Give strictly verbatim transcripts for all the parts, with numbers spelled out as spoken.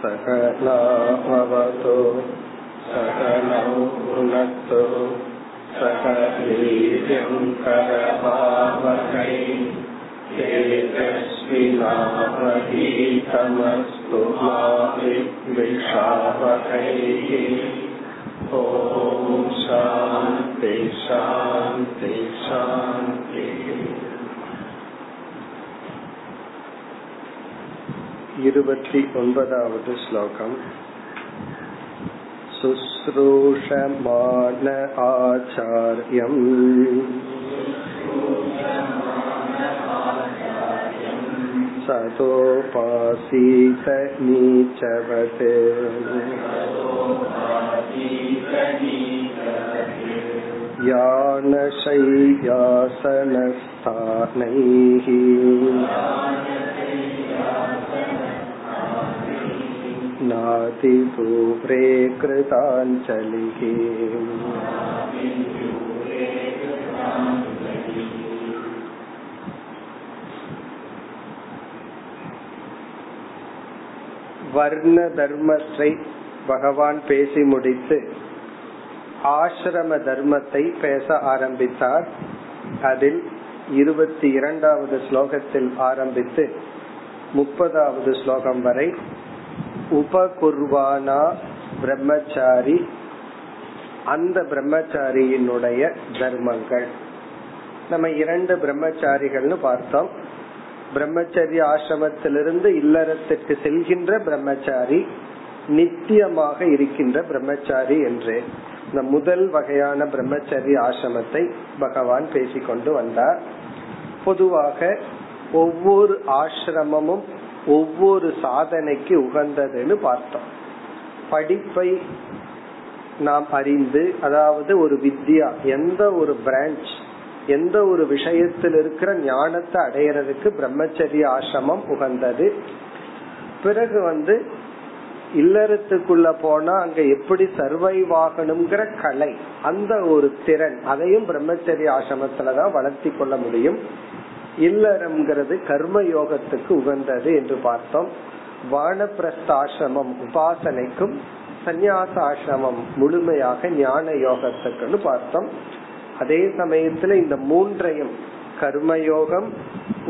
சகலா பவது சகலௌ புனக்து சகலீயம் கரவாவகை தேஜஸ்வினாவதீதமஸ்து மா வித்விஷாவகை. ஓம் சாந்தி சாந்தி சாந்தி. இருபத்தி ஒன்பதாவது ஸ்லோகம். சுஸ்ரூஷமான ஆச்சார்யம் சதோபாசீத நீச்சவத் யானசையாசனஸ்தானைஹி நாதி பூரே கிருதாஞ்சலிஹி. வர்ண தர்மத்தை பகவான் பேசி முடித்து ஆசிரம தர்மத்தை பேச ஆரம்பித்தார். அதில் இருபத்தி இரண்டாவது ஸ்லோகத்தில் ஆரம்பித்து முப்பதாவது ஸ்லோகம் வரை உபகுர்வானா பிரம்மச்சாரி, அந்த பிரம்மச்சாரியினுடைய தர்மங்கள். நம்ம இரண்டு பிரம்மச்சாரிகள்னு பார்த்தோம். பிரம்மச்சரிய ஆசிரமத்திலிருந்து இல்லறத்திற்கு செல்கின்ற பிரம்மச்சாரி, நித்தியமாக இருக்கின்ற பிரம்மச்சாரி என்று இந்த முதல் வகையான பிரம்மச்சரிய ஆசிரமத்தை பகவான் பேசிக்கொண்டு வந்தார். பொதுவாக ஒவ்வொரு ஆசிரமமும் ஒவ்வொரு சாதனைக்கு உகந்ததுன்னு பார்த்தோம். படிப்பை நாம் அறிந்து, அதாவது ஒரு வித்யா, எந்த ஒரு பிரான்ச், எந்த ஒரு விஷயத்தில் இருக்கிற ஞானத்தை அடையறதுக்கு பிரம்மச்சரிய ஆசிரமம் உகந்தது. பிறகு வந்து இல்லறத்துக்குள்ள போனா அங்க எப்படி சர்வைவ் ஆகணுங்கிற கலை, அந்த ஒரு திறன், அதையும் பிரம்மச்சரிய ஆசிரமத்துலதான் வளர்த்தி கொள்ள முடியும். இல்லறம்ங்கிறது கர்ம யோகத்துக்கு உகந்தது என்று பார்த்தோம். வானப்பிரஸ்த ஆசிரமம் உபாசனைக்கும், சந்நியாச ஆசிரமம் முழுமையாக ஞான யோகத்துக்குன்னு பார்த்தோம். அதே சமயத்துல இந்த மூன்றையும், கர்மயோகம்,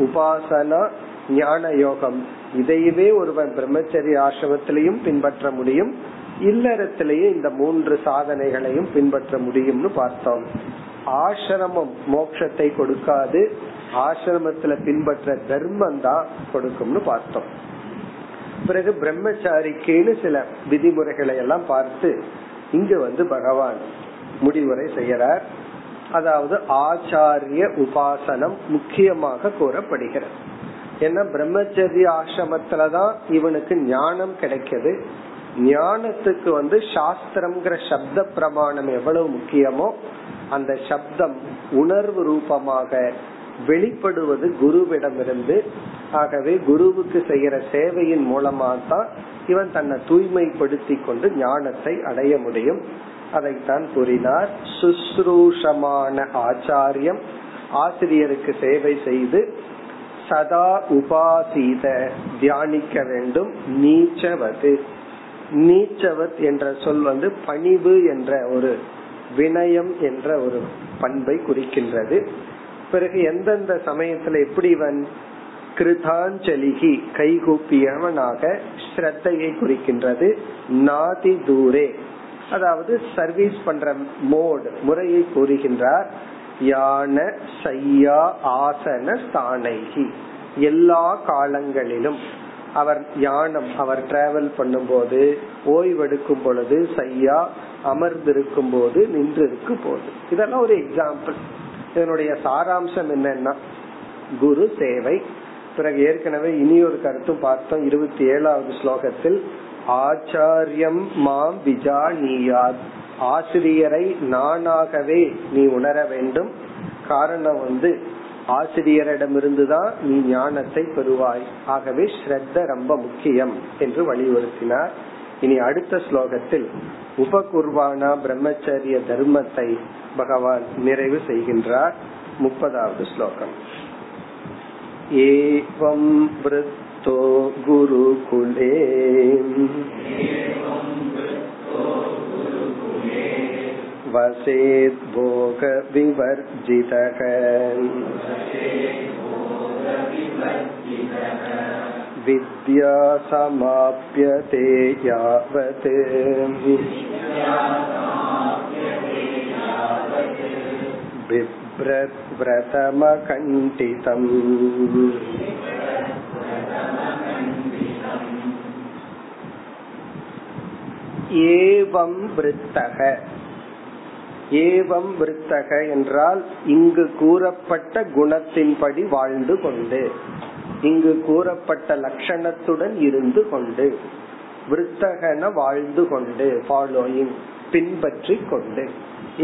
உபாசனா, ஞான யோகம், இதையவே ஒருவன் பிரம்மச்சரிய ஆசிரமத்திலையும் பின்பற்ற முடியும், இல்லறத்திலேயே இந்த மூன்று சாதனைகளையும் பின்பற்ற முடியும்னு பார்த்தோம். ஆசிரமம் மோட்சத்தை கொடுக்காது, ஆசிரமத்துல பின்பற்ற தர்மம் தான் கொடுக்கும்னு பார்த்தோம். பிறகு பிரம்மச்சாரிக்குன்னு சில விதிமுறைகளை எல்லாம் பார்த்து இங்க வந்து பகவான் முடிவுரை செய்யறார். அதாவது ஆச்சாரிய உபாசனம் முக்கியமாக கூறப்படுகிறது. ஏன்னா பிரம்மச்சரிய ஆசிரமத்துலதான் இவனுக்கு ஞானம் கிடைக்குது. ஞானத்துக்கு வந்து சாஸ்திரம்ங்கிற சப்த பிரமாணம் எவ்வளவு முக்கியமோ, அந்த சப்தம் உணர்வு ரூபமாக வெளிப்படுவது குருவிடமிருந்து. ஆகவே குருவுக்கு செய்யற சேவையின் மூலமாக தான் இவன் தன்னை தூய்மைப்படுத்தி கொண்டு ஞானத்தை அடைய முடியும். அதைத்தான் கூறினார். சுஸ்ரூஷமான ஆச்சாரியம், ஆசிரியருக்கு சேவை செய்து, சதா உபாசீத தியானிக்க வேண்டும், நீச்சவது. நீச்சவத் என்ற சொல் வந்து பணிவு என்ற ஒரு வினயம் என்ற ஒரு பண்பை குறிக்கின்றது. பிறகு எந்தெந்த சமயத்துல எப்படி இவன் கிருதாஞ்சலிகி, கைகூப்பியவனாக, ஸ்ரத்தையை குறிக்கின்றது. நாதி தூரே, அதாவது சர்வீஸ் பண்ற மோட் முறையை கூறுகின்றார். யான சையா ஆசன ஸ்தானைகி, எல்லா காலங்களிலும் அவர் யானம், அவர் டிராவல் பண்ணும் போது, ஓய்வெடுக்கும் பொழுது, சையா அமர்ந்திருக்கும் போது, நின்று இருக்கும் போது. இதெல்லாம் ஒரு எக்ஸாம்பிள். இதனுடைய சாராம்சம் என்னன்னா குரு சேவை. பிறகு ஏற்கனவே இனி ஒரு கருத்தும் பார்த்தோம். இருபத்தி ஏழாவது ஸ்லோகத்தில் ஆச்சாரியம் மாம் விஜானியாத், ஆசிரியரை நானாகவே நீ உணர வேண்டும். காரணம் வந்து ஆசிரியரிடமிருந்துதான் நீ ஞானத்தை பெறுவாய். ஆகவே ஸ்ரத்த ரொம்ப முக்கியம் என்று வலியுறுத்தினார். இனி அடுத்த ஸ்லோகத்தில் உபகுர்வானா பிரம்மச்சரிய தர்மத்தை பகவான் நிறைவு செய்கின்றார். முப்பதாவது ஸ்லோகம். ஏவம் வ்ருத்தோ குருகுலே சேத் போக விவர்ஜிதக வித்யா சமாப்யதே யாவத் பிப்ரத் வ்ரதமகண்டிதம். ஏவம் விருத்தக, ஏவம் விருத்தக என்றால் இங்கு கூறப்பட்ட குணத்தின்படி வாழ்ந்து கொண்டு, இங்கு கூறப்பட்ட லட்சணத்துடன் இருந்து கொண்டு, விருத்தகன வாழ்ந்து கொண்டு, ஃபாலோயிங் பின்பற்றி கொண்டு.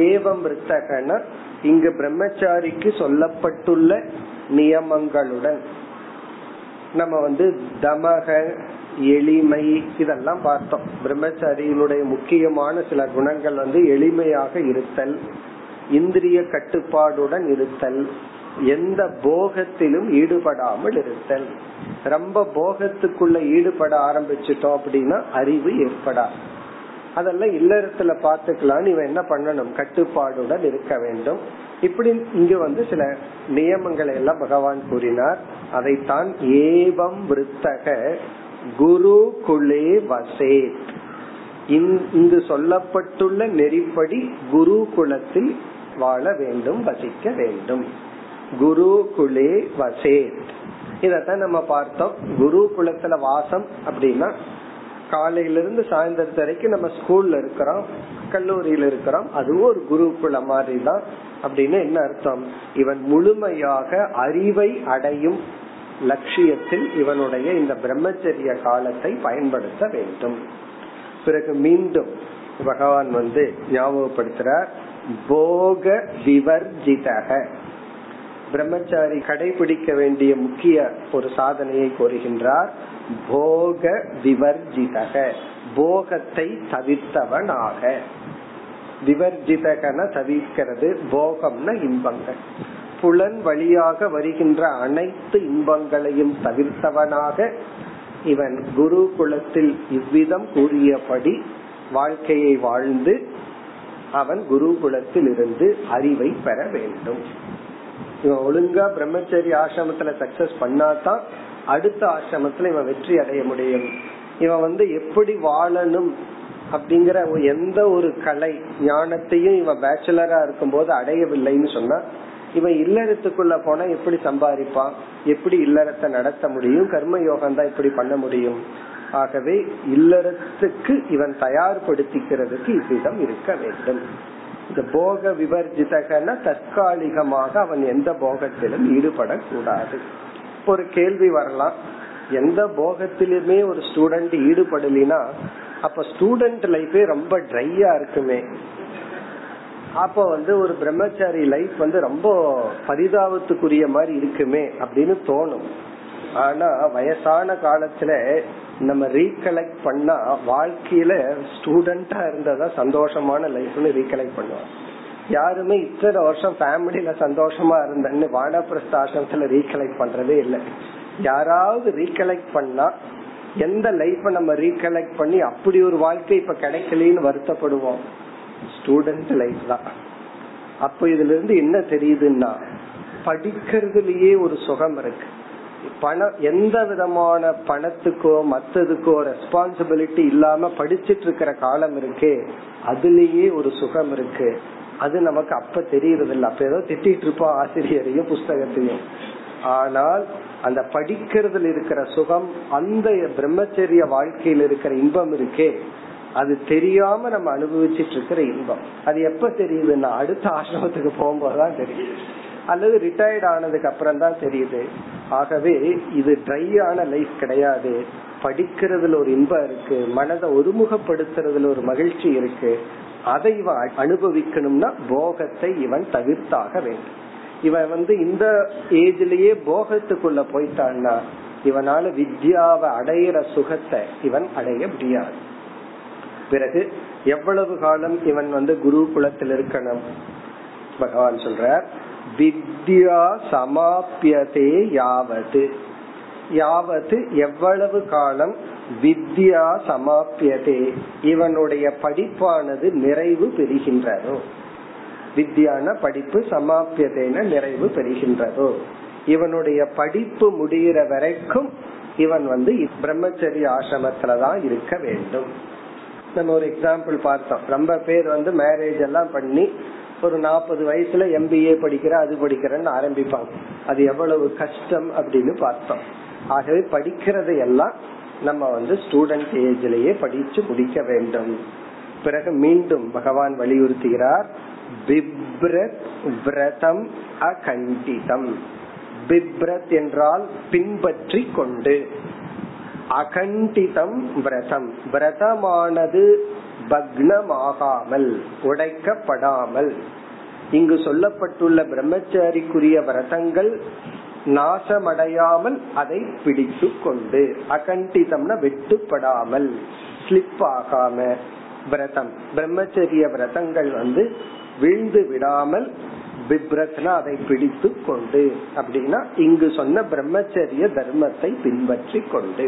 ஏவம் விருத்தகன இங்கு பிரம்மச்சாரிக்கு சொல்லப்பட்டுள்ள நியமங்களுடன் நம்ம வந்து தமக எளிமை இதெல்லாம் பார்த்தோம். பிரம்மச்சாரியினுடைய முக்கியமான சில குணங்கள் வந்து எளிமையாக இருத்தல், இந்திரிய கட்டுப்பாடுடன் இருத்தல், எந்த போகத்திலும் ஈடுபடாமல் இருத்தல். ரொம்ப போகத்துக்குள்ள ஈடுபட ஆரம்பிச்சுட்டோம் அப்படின்னா அறிவு ஏற்படா. அதெல்லாம் இல்லறத்துல பாத்துக்கலாம். இவன் என்ன பண்ணணும், கட்டுப்பாடுடன் இருக்க வேண்டும். இப்படி இங்க வந்து சில நியமங்களை எல்லாம் பகவான் கூறினார். அதைத்தான் ஏவம் விருத்தக குரு குலே வசேத், இங்கு சொல்லப்பட்டுள்ள நெறிப்படி குரு குலத்தில் வாழ வேண்டும், வசிக்க வேண்டும். குரு குலே வசேத், இதத்தான் நம்ம பார்த்தோம். குரு குலத்துல வாசம் அப்படின்னா காலையில இருந்து சாயந்தரத்து வரைக்கும் நம்ம ஸ்கூல்ல இருக்கிறோம், கல்லூரியில இருக்கிறோம், அதுவும் ஒரு குருகுல மாதிரி தான். அப்படின்னு என்ன அர்த்தம், இவன் முழுமையாக அறிவை அடையும் லட்சியத்தில் இவனுடைய இந்த பிரம்மச்சரிய காலத்தை பயன்படுத்த வேண்டும். பிறகு மீண்டும் பகவான் வந்து ஞாபகப்படுத்துறார், போக விவர்ஜிதக, பிரம்மச்சாரி கடைபிடிக்க வேண்டிய முக்கிய ஒரு சாதனையை கோருகின்றார். போக விவர்ஜிதக, போகத்தை தவிர்த்தவனாக. விவர்ஜிதகன தவிர்க்கிறது, போகம்னா இன்பங்கள், புலன் வழியாக வருகின்ற அனைத்து இன்பங்களையும் தவிர்த்தவனாக இவன் குரு குலத்தில் இவ்விதம் கூறியபடி வாழ்க்கையை வாழ்ந்து அவன் குரு குலத்தில் இருந்து அறிவை பெற வேண்டும். இவன் ஒழுங்கா பிரம்மச்சரி ஆசிரமத்துல சக்சஸ் பண்ணாதான் அடுத்த ஆசிரமத்துல இவன் வெற்றி அடைய முடியும். இவன் வந்து எப்படி வாழணும் அப்படிங்கிற எந்த ஒரு கலை ஞானத்தையும் இவன் பேச்சுலரா இருக்கும் போது அடையவில்லைன்னு சொன்னா, இவன் இல்லறத்துக்குள்ள போனா எப்படி சம்பாதிப்பான், எப்படி இல்லறத்தை நடத்த முடியும், கர்ம யோகம் தான் இப்படி பண்ண முடியும். ஆகவே இல்லறத்துக்கு இவன் தயார்படுத்திக்கிறதுக்கு இவ்விதம் இருக்க வேண்டும். இந்த போக விவர்ஜிதகன தற்காலிகமாக அவன் எந்த போகத்திலும் ஈடுபடக்கூடாது. ஒரு கேள்வி வரலாம், எந்த போகத்திலுமே ஒரு ஸ்டூடெண்ட் ஈடுபடலினா அப்ப ஸ்டூடெண்ட் லைஃபே ரொம்ப ட்ரையா இருக்குமே, அப்ப வந்து ஒரு பிரம்மச்சாரி லைஃப் வந்து ரொம்ப பரிதாபத்துக்குரிய மாதிரி இருக்குமே அப்படின்னு தோணும். ஆனா வயசான காலத்துல நம்ம ரீகலெக்ட் பண்ணா வாழ்க்கையில ஸ்டூடெண்டா இருந்ததா சந்தோஷமான லைஃப்னு ரீகலெக்ட் பண்ணுவோம். யாருமே இத்தனை வருஷம் ஃபேமிலியில சந்தோஷமா இருந்தேன்னு வானப்பிரஸ்த ஆசிரமத்துல ரீகலெக்ட் பண்றதே இல்லை. யாராவது ரீகலெக்ட் பண்ணா எந்த லைஃப நம்ம ரீகலெக்ட் பண்ணி அப்படி ஒரு வாழ்க்கை இப்ப கிடைக்கலன்னு வருத்தப்படுவோம். ஸ்டூடெண்ட் லைஃப் தான். அப்ப இதுல இருந்து என்ன தெரியுதுன்னா, படிக்கிறதுலயே ஒரு சுகம் இருக்கு. பணம், எந்த விதமான பணத்துக்கோ மத்ததுக்கோ ரெஸ்பான்சிபிலிட்டி இல்லாம படிச்சிட்டு இருக்கிற காலம் இருக்கே, அதுலயே ஒரு சுகம் இருக்கு. அது நமக்கு அப்ப தெரியறது இல்லை. அப்ப ஏதோ திட்டிட்டு இருப்போம் ஆசிரியரையும் புஸ்தகத்தையும். ஆனால் அந்த படிக்கிறதுல இருக்கிற சுகம், அந்த பிரம்மச்சரிய வாழ்க்கையில இருக்கிற இன்பம் இருக்கே, அது தெரியாம நம்ம அனுபவிச்சுட்டு இருக்கிற இன்பம். அது எப்ப தெரியுதுன்னா அடுத்த ஆசிரமத்துக்கு போகும்போதுதான் தெரியுது, அல்லது ரிட்டையர்ட் ஆனதுக்கு அப்புறம் தான் தெரியுது. ஆகவே இது ட்ரையான லைஃப் கிடையாது. படிக்கிறதுல ஒரு இன்பம் இருக்கு, மனதை ஒருமுகப்படுத்துறதுல ஒரு மகிழ்ச்சி இருக்கு. அதை இவன் அனுபவிக்கணும்னா போகத்தை இவன் தவிர்த்தாக வேண்டும். இவன் வந்து இந்த ஏஜ்லயே போகத்துக்குள்ள போயிட்டான்னா இவனால வித்யாவை அடையிற சுகத்தை இவன் அடைய முடியாது. பிறகு எவ்வளவு காலம் இவன் வந்து குரு குலத்தில் இருக்கணும், பகவான் சொல்றார் வித்யா சமாப்யதே யாவது. யாவது எவ்வளவு காலம், வித்யா சமாப்யதே இவனுடைய படிப்பானது நிறைவு பெறுகின்றதோ, வித்யான படிப்பு சமாபியதேன நிறைவு பெறுகின்றதோ, இவனுடைய படிப்பு முடிகிற வரைக்கும் இவன் வந்து பிரம்மச்சரிய ஆசிரமத்துலதான் இருக்க வேண்டும். நம்ம ஒரு எக்ஸாம்பிள் பார்த்தோம், ரொம்ப பேர் வந்து மேரேஜ் எல்லாம் பண்ணி ஒரு நாற்பது வயசுல எம்பிஏ படிக்கிற அது படிக்கிறேன்னு ஆரம்பிப்பாங்க. அது எவ்வளவு கஷ்டம் அப்படின்னு பார்த்தோம். ஆகவே படிக்கிறது எல்லாம் நம்ம வந்து ஸ்டூடெண்ட் ஏஜ்லயே படிச்சு முடிக்க வேண்டும். பிறகு மீண்டும் பகவான் வலியுறுத்துகிறார், பிப்ரத் விரதம் அகண்டிதம். பிப்ரத் என்றால் பின்பற்றி கொண்டு, அகண்டிதம் விரதம், விரதமானது பக்னமாகாமல் உடைக்கப்படாமல். இங்கு சொல்லப்பட்டுள்ள பிரம்மச்சாரிக்குரிய விரதங்கள் நாசமடையாமல் அதை பிடித்து கொண்டு, அகண்டிதம்னா வெட்டுப்படாமல் ஸ்லிப் ஆகாம விரதம், பிரம்மச்சரிய விரதங்கள் வந்து வீழ்ந்து விடாமல் பிப்ரத்னா அதை பிடித்து கொண்டு. அப்படின்னா இங்கு சொன்ன பிரம்மச்சரிய தர்மத்தை பின்பற்றி கொண்டு.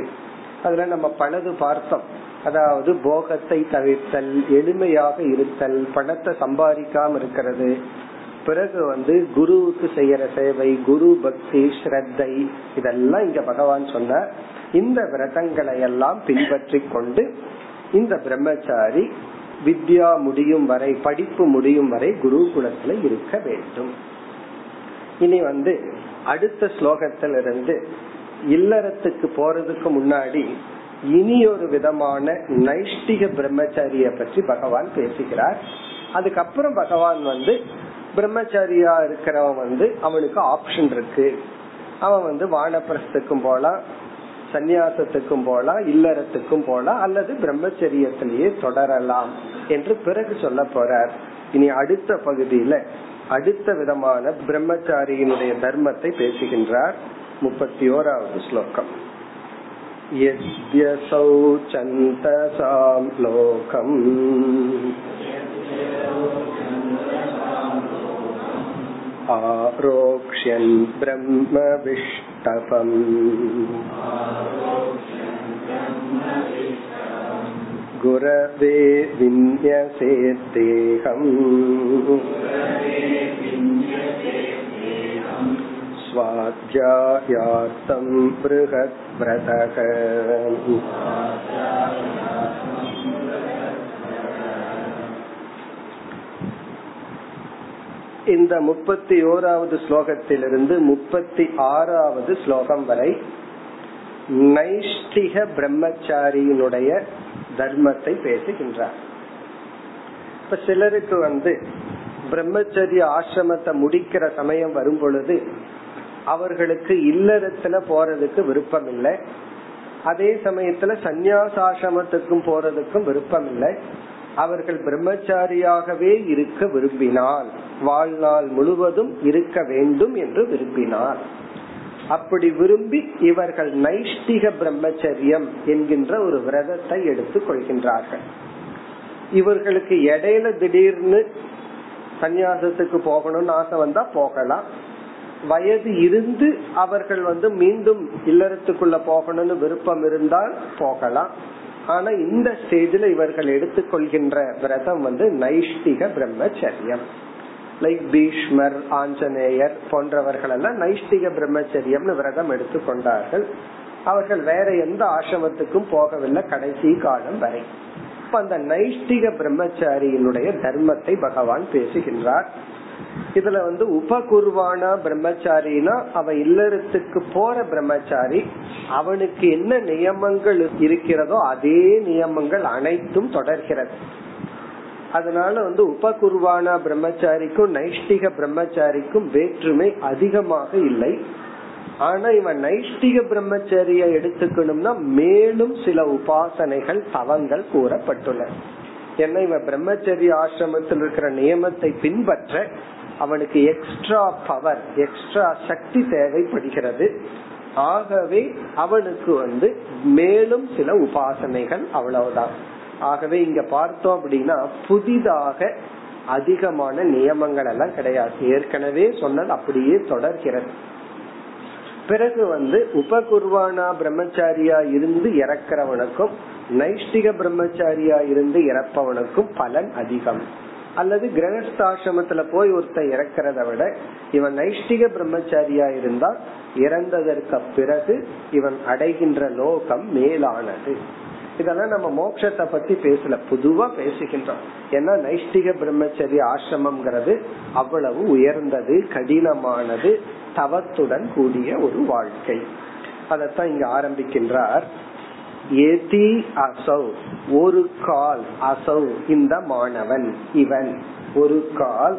அதுல நம்ம பலது பார்த்தோம், அதாவது போகத்தை தவிர்த்தல், எளிமையாக இருத்தல், பணத்தை சம்பாதிக்காம இருக்கிறது, பிறகு வந்து குருவுக்கு செய்யற சேவை, குரு பக்தி ஸ்ரத்தை, இதெல்லாம் இங்க பகவான் சொன்ன இந்த விரதங்களை எல்லாம் பின்பற்றி கொண்டு இந்த பிரம்மச்சாரி வித்யா முடியும் வரை, படிப்பு முடியும் வரை குருகுலத்துல இருக்க வேண்டும். இனி வந்து அடுத்த ஸ்லோகத்திலிருந்து இல்லறத்துக்கு போறதுக்கு முன்னாடி இனி ஒரு விதமான நைஷ்டிக பிரம்மச்சாரிய பற்றி பகவான் பேசுகிறார். அதுக்கப்புறம் பகவான் வந்து பிரம்மச்சாரியா இருக்கிறவன் வந்து அவனுக்கு ஆப்ஷன் இருக்கு, அவன் வந்து வானப்பிரஸ்துக்கும் போலாம், சந்நியாசத்துக்கும் போலாம், இல்லறத்துக்கும் போலாம், அல்லது பிரம்மச்சரியத்திலேயே தொடரலாம் என்று பிறகு சொல்ல போறார். இனி அடுத்த பகுதியில அடுத்த விதமான பிரம்மச்சாரியினுடைய தர்மத்தை பேசுகின்றார். முப்பத்தி ஓராவது ஸ்லோகம், யத்யசௌ சந்தசாம் லோகம் ஆரோக்ஷ்யன் பிரம்ம விஷ்டபம் குரவே விந்யசேதேஹம் ஸ்வாத்யாயார்த்தம் ப்ருஹத் வ்ரதஹ. இந்த முப்பத்தி ஓராவது ஸ்லோகத்திலிருந்து முப்பத்தி ஆறாவது ஸ்லோகம் வரை நைஷ்டிக பிரம்மச்சாரியினுடைய தர்மத்தை பேசுகின்றார். இப்ப சிலருக்கு வந்து பிரம்மச்சரிய ஆசிரமத்தை முடிக்கிற சமயம் வரும் பொழுது அவர்களுக்கு இல்லறத்துல போறதுக்கு விருப்பம் இல்லை, அதே சமயத்துல சந்நியாசாசிரமத்துக்கும் போறதுக்கும் விருப்பம் இல்லை. அவர்கள் பிரம்மச்சாரியாகவே இருக்க விரும்பினார், வாழ்நாள் முழுவதும் இருக்க வேண்டும் என்று விரும்பினார். அப்படி விரும்பி இவர்கள் நைஷ்டிக பிரம்மச்சரியம் என்கின்ற ஒரு விரதத்தை எடுத்துக் கொள்கின்றார்கள். இவர்களுக்கு இடையில திடீர்னு சந்நியாசத்துக்கு போகணும்னு ஆசை வந்தா போகலாம், வயது இருந்து அவர்கள் வந்து மீண்டும் இல்லறத்துக்குள்ள போகணும்னு விருப்பம் இருந்தால் போகலாம். ஆனா இந்த ஸ்டேஜ்ல இவர்கள் எடுத்துக்கொள்கின்ற விரதம் வந்து நைஷ்டிக பிரம்மச்சரியம். லைக் பீஷ்மர், ஆஞ்சநேயர் போன்றவர்கள் எல்லாம் நைஷ்டிக பிரம்மச்சரியம் விரதம் எடுத்துக்கொண்டார்கள். அவர்கள் வேற எந்த ஆசிரமத்துக்கும் போகவில்லை கடைசி காலம் வரை. இப்ப அந்த நைஷ்டிக பிரம்மச்சாரியினுடைய தர்மத்தை பகவான் பேசுகின்றார். இதுல வந்து உபகுர்வானா பிரம்மச்சாரினா அவ இல்லறத்துக்கு போற பிரம்மச்சாரி, அவனுக்கு என்ன நியமங்கள் இருக்கிறதோ அதே நியமங்கள் அனைத்தும் தொடர்கிறது. அதனால வந்து உபகுர்வானா பிரம்மச்சாரிக்கும் நைஷ்டிக பிரம்மச்சாரிக்கும் வேற்றுமை அதிகமாக இல்லை. ஆனா இவன் நைஷ்டிக பிரம்மச்சாரிய எடுத்துக்கணும்னா மேலும் சில உபாசனைகள் தவங்கள் கூறப்பட்டுள்ளன. என்ன, இவன் பிரம்மச்சரிய ஆசிரமத்தில் இருக்கிற நியமத்தை பின்பற்ற அவனுக்கு எக்ஸ்ட்ரா பவர், எக்ஸ்ட்ரா சக்தி தேவைப்படுகிறது. ஆகவே அவனுக்கு வந்து மேலும் சில உபாசனைகள், அவ்வளவுதான். ஆகவே இங்க பார்த்தோம் அப்படின்னா புதிதாக அதிகமான நியமங்கள் எல்லாம் கிடையாது, ஏற்கனவே சொன்னது அப்படியே தொடர்கிறது. பிறகு வந்து உபகுர்வானா பிரம்மச்சாரியா இருந்து இறக்கிறவனுக்கும் நைஷ்டிக பிரம்மச்சாரியா இருந்து இறப்பவனுக்கும் பலன் அதிகம். அல்லது கிரகஸ்தாசிரமத்துல போய் ஒருத்தர் இறக்கிறத விட இவன் நைஷ்டிக பிரம்மச்சாரியா இருந்தா இறந்ததற்கு பிறகு இவன் அடைகின்ற லோகம் மேலானது. இதெல்லாம் நம்ம மோட்சத்தை பத்தி பேசல, பொதுவா பேசுகின்றோம். ஏன்னா நைஷ்டிக பிரம்மச்சரிய ஆசிரமம்ங்கிறது அவ்வளவு உயர்ந்தது, கடினமானது, தவத்துடன் கூடிய ஒரு வாழ்க்கை. அதத்தான் இங்க ஆரம்பிக்கின்றார். ஏதி அசௌ, ஒரு கால், அசௌ இந்த மாணவன், இவன் ஒரு கால்,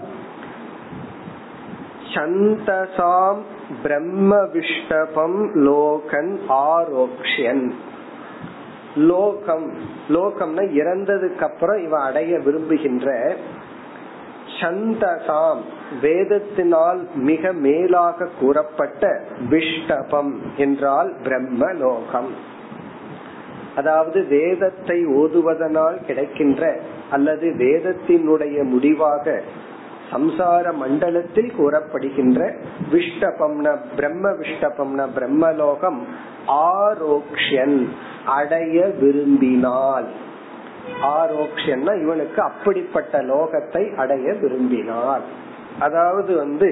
சந்தசாம் பிரம்ம விஷ்டபம் லோகன் ஆரோக்ஷன். லோகம், லோகம்னா இறந்ததுக்கு அப்புறம் இவன் அடைய விரும்புகின்ற சந்தசாம், வேதத்தினால் மிக மேலாக கூறப்பட்ட விஷ்டபம் என்றால் பிரம்ம லோகம். அதாவது வேதத்தை ஓதுவதனால் கிடைக்கின்ற அல்லது வேதத்தினுடைய முடிவாக சம்சார மண்டலத்தில் கூறப்படுகின்ற விஷ்டபம்னா பிரம்ம விஷ்டபம்னா பிரம்மலோகம். ஆரோக்ஷன், அடைய விரும்பினால். ஆரோக்ஷன்னா இவனுக்கு அப்படிப்பட்ட லோகத்தை அடைய விரும்பினால். அதாவது வந்து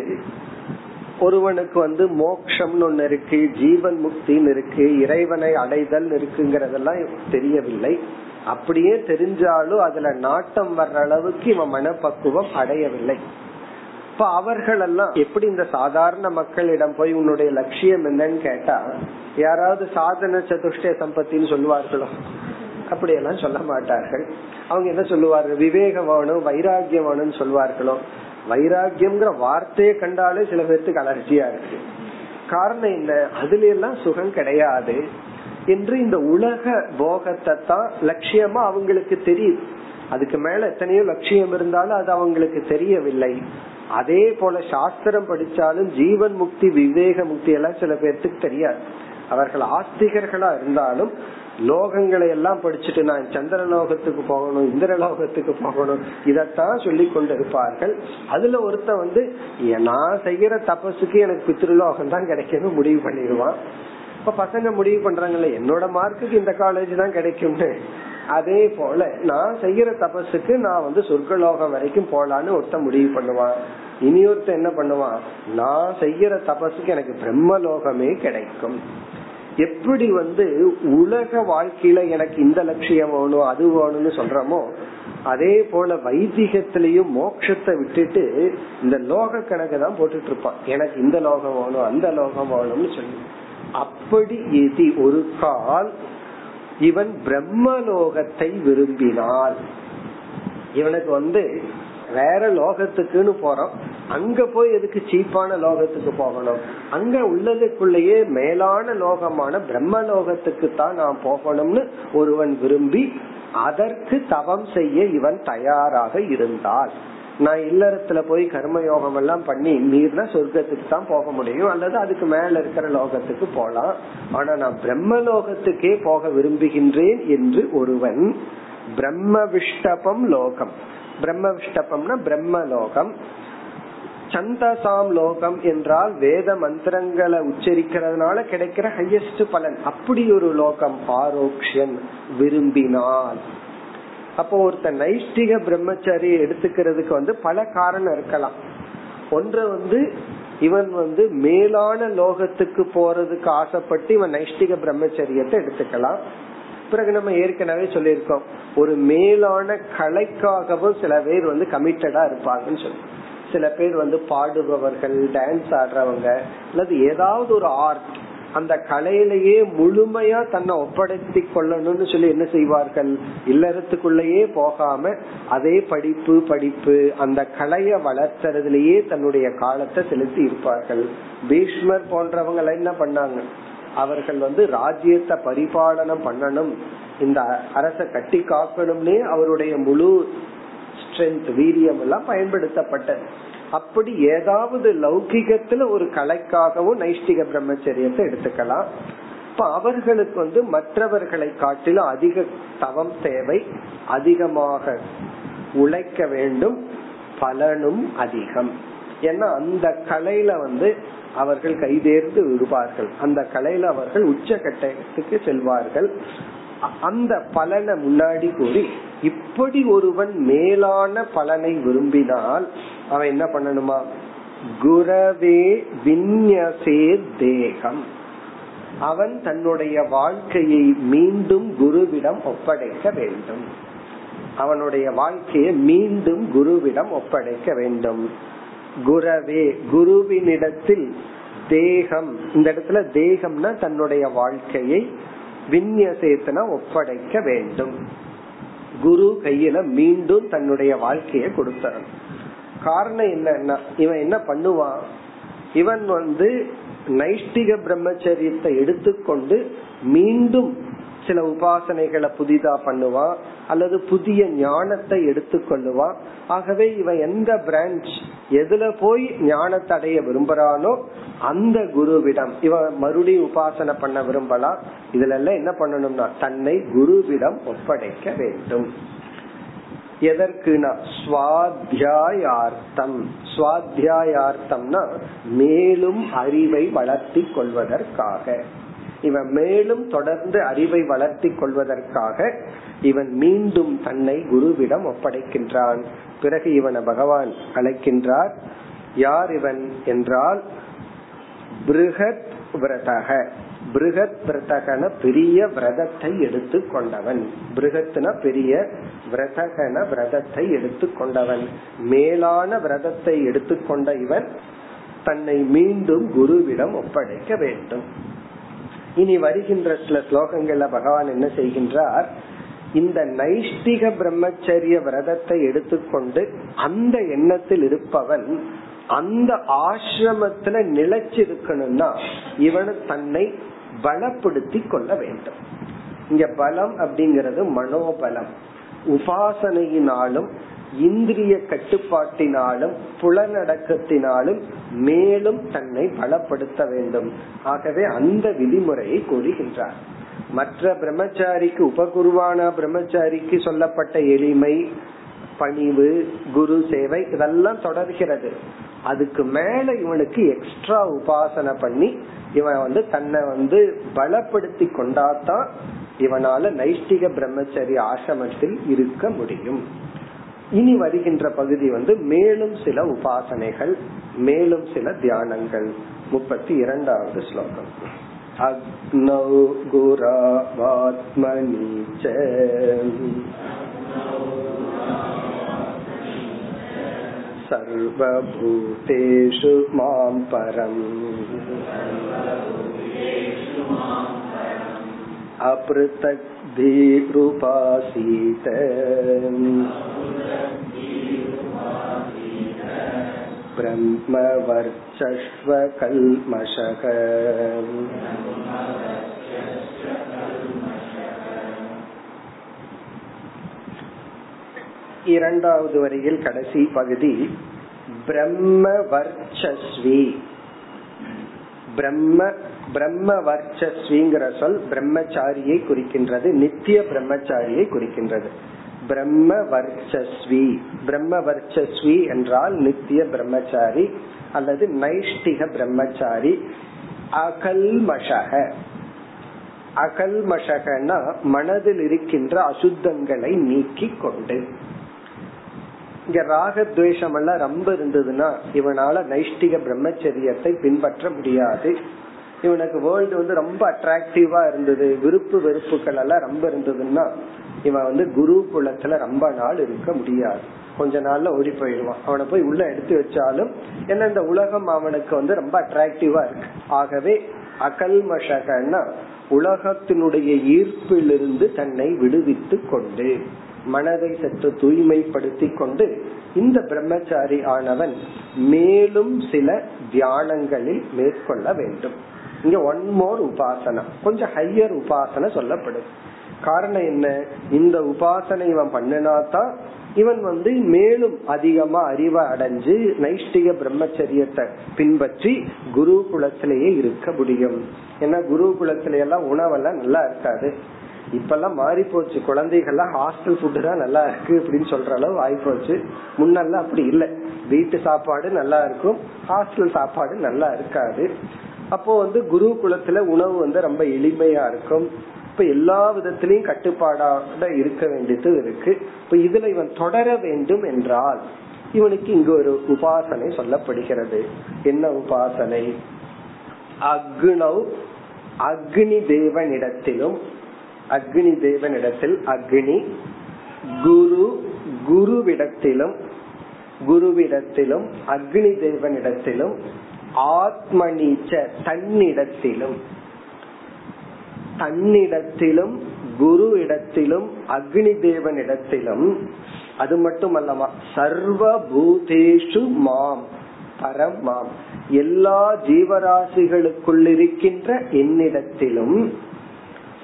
ஒருவனுக்கு வந்து மோட்சம்னு ஒண்ணு இருக்கு, ஜீவன் முக்தின்னு இருக்கு, இறைவனை அடைதல் இருக்குங்கறதெல்லாம் தெரியவில்லை. அப்படியே தெரிஞ்சாலும் அதுல நாட்டம் வர்ற அளவுக்கு இவன் மனப்பக்குவம் அடையவில்லை. இப்ப அவர்கள் எல்லாம் எப்படி இந்த சாதாரண மக்களிடம் போய் உன்னுடைய லட்சியம் என்னன்னு கேட்டா யாராவது சாதன சதுஷ்டய சம்பத்தின்னு சொல்லுவார்களோ? அப்படியெல்லாம் சொல்ல மாட்டார்கள். அவங்க என்ன சொல்லுவார்கள்? விவேகம் வேணும், வைராகியம் வேணும்னு சொல்லுவார்களோ? வைராகியம்ங்கிற வார்த்தையை கண்டாலே சில பேருக்கு அலர்ஜியா இருக்கு. காரணம் என்ன? அதுல எல்லாம் சுகம் கிடையாது என்று இந்த உலக போகத்தை தான் லட்சியமா அவங்களுக்கு தெரியுது. அதுக்கு மேல எத்தனையோ லட்சியம் இருந்தாலும் அது அவங்களுக்கு தெரியவில்லை. அதே போல சாஸ்திரம் படிச்சாலும் ஜீவன் முக்தி, விவேக முக்தி எல்லாம் சில பேர்த்துக்கு தெரியாது. அவர்கள் ஆஸ்திகர்களா இருந்தாலும் லோகங்களை எல்லாம் படிச்சுட்டு நான் சந்திரலோகத்துக்கு போகணும், இந்திரலோகத்துக்கு போகணும், இதத்தான் சொல்லி கொண்டிருப்பார்கள். அதுல ஒருத்த வந்து நான் செய்யற தபசுக்கு எனக்கு பித்ருலோகம் தான் கிடைக்கணும் முடிவு பண்ணிடுவான். இப்ப பசங்க முடிவு பண்றாங்கல்ல, என்னோட மார்க்குக்கு இந்த காலேஜ் தான் கிடைக்கும்னு. அதே போல நான் செய்யற தபசுக்கு நான் வந்து சொர்க்கலோகம் வரைக்கும் போலான்னு ஒருத்த முடிவு பண்ணுவான். இனியொருத்த என்ன பண்ணுவான்? நான் செய்யற தபசுக்கு எனக்கு பிரம்மலோகமே கிடைக்கும். எப்படி வந்து உலக வாழ்க்கையில எனக்கு இந்த லட்சியம் வேணும், அது வேணும்னு சொல்றோமோ அதே போல வைதிகத்திலயும் மோட்சத்தை விட்டுட்டு இந்த லோக கணக்கு தான் போட்டுட்டு இருப்பான். எனக்கு இந்த லோகம் வேணும், அந்த லோகம் வேணும்னு சொல்லி அப்படி ஏதி ஒரு கால் இவன் பிரம்மலோகத்தை விரும்பினால், இவனுக்கு வந்து வேற லோகத்துக்குன்னு போறோம், அங்க போய் எதுக்கு சீப்பான லோகத்துக்கு போகணும், அங்க உள்ளதுக்குள்ளேயே மேலான லோகமான பிரம்ம லோகத்துக்கு தான் நான் போகணும்னு ஒருவன் விரும்பி அதற்கு தவம் செய்ய இவன் தயாராக இருந்தால், நான் இல்லறத்துல போய் கர்மயோகம் எல்லாம் பண்ணி மீறினா சொர்க்கத்துக்கு தான் போக முடியும் அல்லது அதுக்கு மேல இருக்கிற லோகத்துக்கு போலாம், ஆனா நான் பிரம்ம லோகத்துக்கே போக விரும்புகின்றேன் என்று ஒருவன் பிரம்ம விஷ்டபம் லோகம், பிரம்ம விஷ்டபம்னா பிரம்ம லோகம். சந்தசாம் லோகம் என்றால் வேத மந்திரங்களை உச்சரிக்கிறதுனால கிடைக்கிற ஹையஸ்ட் பலன், அப்படி ஒரு லோகம் ஆரோக்ஷன் விரும்பினால். அப்போ ஒருத்த நைஷ்டிக பிரம்மச்சாரியை எடுத்துக்கிறதுக்கு வந்து பல காரணம் இருக்கலாம். ஒன்று வந்து இவன் வந்து மேலான லோகத்துக்கு போறதுக்கு ஆசைப்பட்டு இவன் நைஷ்டிக பிரம்மச்சரியத்தை எடுத்துக்கலாம். பிறகு நம்ம ஏற்கனவே சொல்லியிருக்கோம், ஒரு மேலான கலைக்காகவும் சில பேர் வந்து கமிட்டடா இருப்பாங்கன்னு சொல்லி, சில பேர் வந்து பாடுபவர்கள், டான்ஸ் ஆடுறவங்க அல்லது ஏதாவது ஒரு ஆர்ட், அந்த கலையிலேயே முழுமையா தன்னை ஒப்படைத்து கொள்ளணும்னு சொல்லி என்ன செய்வார்கள்? இல்லறத்துக்குள்ளேயே போகாம அதே படிப்பு படிப்பு அந்த கலையை வளர்த்துறதுலயே தன்னுடைய காலத்தை செலுத்தி இருப்பார்கள். பீஷ்மர் போன்றவங்க என்ன பண்ணாங்க? அவர்கள் வந்து ராஜ்யத்தை பரிபாலனம் பண்ணணும், இந்த அரச கட்டி காக்கணும்னே அவருடைய முழு ஸ்ட்ரென்த் வீரியம் எல்லாம் பயன்படுத்தப்பட்டது. அப்படி ஏதாவது லௌகிகத்துல ஒரு கலைக்காகவும் நைஷ்டிக பிரம்மச்சரியத்தை எடுத்துக்கலாம். இப்ப அவர்களுக்கு வந்து மற்றவர்களை காட்டிலும் அதிக தவம் தேவை, அதிகமாக உழைக்க வேண்டும், பலனும் அதிகம். ஏன்னா அந்த கலையில வந்து அவர்கள் கைதேர்ந்து விடுவார்கள், அந்த கலையில அவர்கள் உச்சகட்டத்துக்கு செல்வார்கள். அந்த பலனை முன்னாடி கூறி, இப்படி ஒருவன் மேலான பலனை விரும்பினால் அவன் என்ன பண்ணணுமா, குரவே விந்யசே தேகம், அவன் தன்னுடைய வாழ்க்கையை மீண்டும் குருவிடம் ஒப்படைக்க வேண்டும். அவனுடைய வாழ்க்கையை மீண்டும் குருவிடம் ஒப்படைக்க வேண்டும். குரவே, குருவினிடத்தில், தேகம், இந்த இடத்துல தேகம்னா தன்னுடைய வாழ்க்கையை, விந்யசேத்தனா ஒப்படைக்க வேண்டும். குரு கையில மீண்டும் தன்னுடைய வாழ்க்கையை கொடுத்தரணும். காரணம் என்னன்னா, இவன் என்ன பண்ணுவான், இவன் வந்து நைஷ்டிக பிரம்மச்சரியத்தை எடுத்துக்கொண்டு மீண்டும் சில உபாசனைகளை புதிதா பண்ணுவான், அல்லது புதிய ஞானத்தை எடுத்துக்கொள்ளுவான். ஆகவே இவன் எந்த பிரான்ச் எதுல போய் ஞானத்தை அடைய விரும்புறானோ அந்த குருவிடம் இவன் மறுபடியும் உபாசனை பண்ண விரும்பலாம். இதுல எல்லாம் என்ன பண்ணணும்னா, தன்னை குருவிடம் ஒப்படைக்க வேண்டும். எதற்குனா ஸ்வாத்யாயார்த்தம். ஸ்வாத்யாயார்த்தம்னா மேலும் அறிவை வளர்த்தி கொள்வதற்காக, இவன் மேலும் தொடர்ந்து அறிவை வளர்த்தி கொள்வதற்காக இவன் மீண்டும் தன்னை குருவிடம் ஒப்படைக்கின்றான். பிறகு இவனை பகவான் அழைக்கின்றார். யார் இவன் என்றால், பிருஹத் விரதக. பிருஹத் விரதகன பெரிய விரதத்தை எடுத்து கொண்டவன். பிருஹத்னா பெரிய, விரதகன விரதத்தை எடுத்து கொண்டவன். மேலான விரதத்தை எடுத்துக்கொண்ட இவன் தன்னை மீண்டும் குருவிடம் ஒப்படைக்க வேண்டும். இனி வருகின்ற சில ஸ்லோகங்கள்ல பகவான் என்ன செய்கின்றார், இந்த நைஷ்டிக பிரம்மச்சரிய விரதத்தை எடுத்துக்கொண்டு அந்த எண்ணத்தில் இருப்பவன் அந்த ஆசிரமத்துல நிலைச்சிருக்கணும்னா இவன் தன்னை பலப்படுத்தி கொள்ள வேண்டும். இங்க பலம் அப்படிங்கிறது மனோபலம். உபாசனையினாலும் இந்திரிய கட்டுப்பாட்டினாலும் புலனடக்கத்தினாலும் மேலும் தன்னை பலப்படுத்த வேண்டும். ஆகவே அந்த விதிமுறையை கூறுகின்றார். மற்ற பிரம்மச்சாரிக்கு, உபகுருவான பிரம்மச்சாரிக்கு சொல்லப்பட்ட எளிமை, பணிவு, குரு சேவை, இதெல்லாம் தொடர்கிறது. அதுக்கு மேல இவனுக்கு எக்ஸ்ட்ரா உபாசனை பண்ணி இவன் வந்து தன்னை வந்து பலப்படுத்தி கொண்டாதான் இவனால நைஷ்டிக பிரம்மச்சரிய ஆசிரமத்தில் இருக்க முடியும். இனி வருகின்ற பகுதி வந்து மேலும் சில உபாசனைகள், மேலும் சில தியானங்கள். முப்பத்தி இரண்டாவது ஸ்லோகம். அக்னௌ குராவாத்மனி ச சர்வபூதேஷு மாம் பரம் அப்ரதக் தீரூபாசீத பிரம்ம வர்ச்சஸ்வ கல்மஷக. இரண்டாவது வரையில் கடைசி பகுதி, பிரம்ம வர்ச்சஸ்வி. பிரம்ம பிரம்ம வர்ச்சஸ்விங்கிற சொல் பிரம்மச்சாரியை குறிக்கின்றது, நித்திய பிரம்மச்சாரியை குறிக்கின்றது. பிரம்ம வர்ச்சஸ்வி, பிரம்ம வர்ச்சஸ்வி என்றால் நித்திய பிரம்மச்சாரி அல்லது நைஷ்டிக பிரம்மச்சாரி. அகல்மஷக, அகல்மஷகனா மனதில் இருக்கின்ற அசுத்தங்களை நீக்கி கொண்டு. இங்க ராகத்வேஷம் எல்லாம் ரொம்ப இருந்ததுன்னா இவனால நைஷ்டிக பிரம்மச்சரியத்தை பின்பற்ற முடியாது. இவனுக்கு வேர்ல்டு வந்து ரொம்ப அட்ராக்டிவா இருந்தது, விருப்பு வெறுப்புகள் எல்லாம் ரொம்ப இருந்ததுன்னா இவன் வந்து குரு குலத்துல ரொம்ப நாள் இருக்க முடியாது. கொஞ்ச நாள்ல ஓடி போயிடுவான். அவனை போய் உள்ள எடுத்து வச்சாலும் ஏன்னா இந்த உலகம் அவனுக்கு வந்து ரொம்ப அட்ராக்டிவா இருக்கு. ஆகவே அகல்மஷகன்னா உலகத்தினுடைய ஈர்ப்பிலிருந்து தன்னை விடுவித்து கொண்டு மனதை சற்று தூய்மைப்படுத்தி கொண்டு இந்த பிரம்மச்சாரி ஆனவன் மேலும் சில தியானங்களில் மேற்கொள்ள வேண்டும். இங்க ஒன் மோர் உபாசனா, கொஞ்சம் ஹையர் உபாசனை சொல்லப்படும். காரணம் என்ன, இந்த உபாசனை இவன் பண்ணினாதான் இவன் வந்து மேலும் அதிகமா அறிவை அடைஞ்சு நைஷ்டிக பிரம்மச்சரியத்தை பின்பற்றி குரு குலத்திலேயே இருக்க முடியும். ஏன்னா குரு குலத்திலாம் உணவெல்லாம் நல்லா இருக்காது. இப்பெல்லாம் மாறி போச்சு, குழந்தைகள்லாம் ஹாஸ்டல் ஃபுட்டு தான் நல்லா இருக்கு அப்படின்னு சொல்ற அளவு ஆயிப்போச்சு. முன்னெல்லாம் அப்படி இல்லை, வீட்டு சாப்பாடு நல்லா இருக்கும், ஹாஸ்டல் சாப்பாடு நல்லா இருக்காது. அப்போ வந்து குரு குலத்துல உணவு வந்து ரொம்ப எளிமையா இருக்கும், இப்ப எல்லா விதத்திலையும் கட்டுப்பாடாக இருக்க வேண்டியது இருக்கு. இப்ப இதுல இவன் தொடர வேண்டும் என்றால் இவனுக்கு இங்கு ஒரு உபாசனை சொல்லப்படுகிறது. என்ன உபாசனை? அக்னௌ அக்னி தேவனிடத்திலும் அக்னி தேவனிடத்தில் அக்னி, குரு குருவிடத்திலும் குருவிடத்திலும் அக்னி தேவனிடத்திலும், ஆத்மநீச்ச தன்னிடத்திலும், தன்னிடத்திலும் குரு இடத்திலும் அக்னி தேவனிடத்திலும், அது மட்டுமல்லமா சர்வ பூதேஷு மாம் பரம் மாம் எல்லா ஜீவராசிகளுக்குள் இருக்கின்ற என்னிடத்திலும்,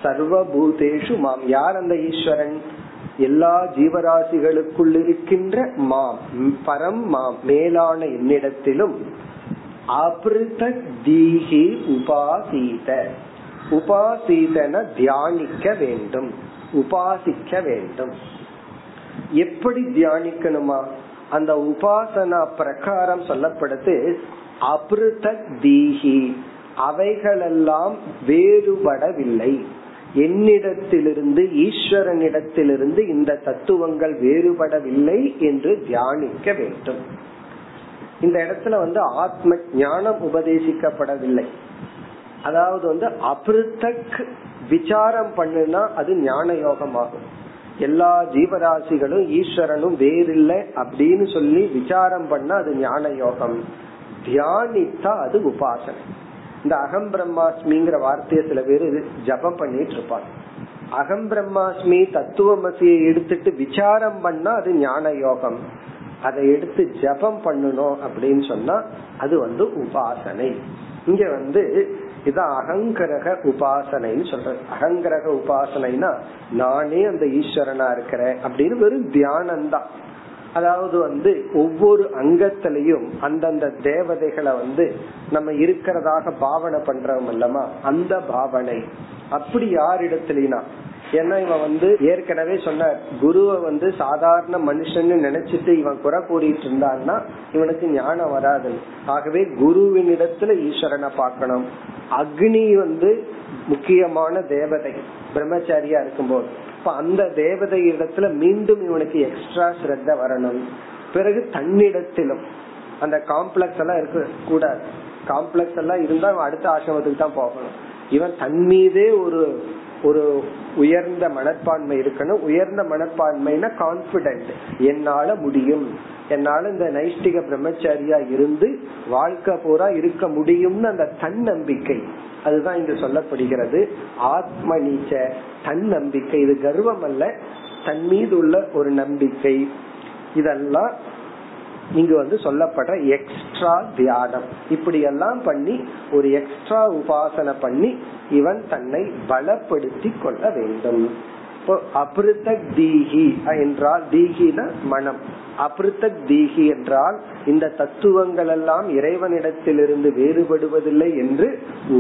சர்வ பூதேஷு மாம் யார் அந்த ஈஸ்வரன், எல்லா ஜீவராசிகளுக்குள் இருக்கின்ற மாம் பரம் மாம் மேலான என்னிடத்திலும், அப்ருதத் தீஹி உபாசீத உபாசீதன தியானிக்க வேண்டும், உபாசிக்க வேண்டும். எப்படி தியானிக்கணுமா? அந்த உபாசனா பிரகாரம் சொல்லப்படுது அப்ருதத் தீஹி அவைகளெல்லாம் வேறுபடவில்லை, என்னிடத்திலிருந்து ஈஸ்வரனிடத்திலிருந்து இந்த தத்துவங்கள் வேறுபடவில்லை என்று தியானிக்க வேண்டும். இந்த இடத்துல வந்து ஆத்ம ஞானம் உபதேசிக்கப்படவில்லை. அதாவது வந்து அப்ருதக் விசாரம் பண்ணுனா அது ஞான யோகமாகும். எல்லா ஜீவராசிகளும் ஈஸ்வரனும் வேறில்லை அப்படின்னு சொல்லி விசாரம் பண்ண அது ஞான யோகம். தியானித்தா அது உபாசனை. இந்த அகம் பிரம்மாஸ்மிங்கிற வார்த்தையை சில பேரு ஜபம் பண்ணிட்டு இருப்பாங்க. அகம் பிரம்மாஸ்மி தத்துவமசியை எடுத்துட்டு விசாரம் பண்ணா அது ஞான யோகம். அதை எடுத்து ஜபம் பண்ணணும் அப்படின்னு சொன்னா அது வந்து உபாசனை. இங்க வந்து இதான் அகங்கிரக உபாசனைன்னு சொல்றது. அகங்கிரக உபாசனைனா நானே அந்த ஈஸ்வரனா இருக்கிறேன் அப்படின்னு வெறும் தியானம்தான். அதாவது வந்து ஒவ்வொரு அங்கத்திலையும் அந்தந்த தேவதைகளை வந்து நம்ம இருக்கிறதாக பாவனை பண்றோம் இல்லமா, அந்த பாவனை. அப்படி யாரிடத்துலனா, ஏன்னா இவன் வந்து ஏற்கனவே சொன்ன குருவை வந்து சாதாரண மனுஷன்னு நினைச்சிட்டு இவன் குறை கூறிட்டு இருந்தான்னா இவனுக்கு ஞானம் வராது. ஆகவே குருவின் இடத்துல ஈஸ்வரனை பார்க்கணும். அக்னி வந்து முக்கியமான தேவதை பிரம்மச்சாரியா இருக்கும்போது, இப்ப அந்த தேவதை இடத்துல மீண்டும் இவனுக்கு எக்ஸ்ட்ரா ஸ்ரத்த வரணும். பிறகு தன்னிடத்திலும் அந்த காம்ப்ளெக்ஸ் எல்லாம் இருக்க கூடாது. காம்ப்ளெக்ஸ் எல்லாம் இருந்தா அடுத்த ஆசிரமத்துக்கு தான் போகணும். இவன் தன் மீதே ஒரு ஒரு உயர்ந்த மனப்பான்மை இருக்கணும். உயர்ந்த மனப்பான்மைனா கான்பிடென்ட், என்னால முடியும், என்னால இந்த நைஷ்டிக பிரம்மச்சாரியா இருந்து வாழ்க்கை பூரா இருக்க முடியும்னு அந்த தன்னம்பிக்கை, அதுதான் இங்க சொல்லப்படுகிறது ஆத்ம நீச்ச தன்னம்பிக்கை. இது கர்வம் அல்ல, தன் மீது உள்ள ஒரு நம்பிக்கை. இதெல்லாம் இங்கு வந்து சொல்லப்படுற எக்ஸ்ட்ரா தியானம். இப்படி எல்லாம் பண்ணி ஒரு எக்ஸ்ட்ரா உபாசனை பண்ணி இவன் தன்னை பலப்படுத்தி கொள்ள வேண்டும். அப்ருதக் தீஹி என்றால் தீஹின மனம், அப்ருதக் தீஹி என்றால் இந்த தத்துவங்கள் எல்லாம் இறைவனிடத்திலிருந்து வேறுபடுவதில்லை என்று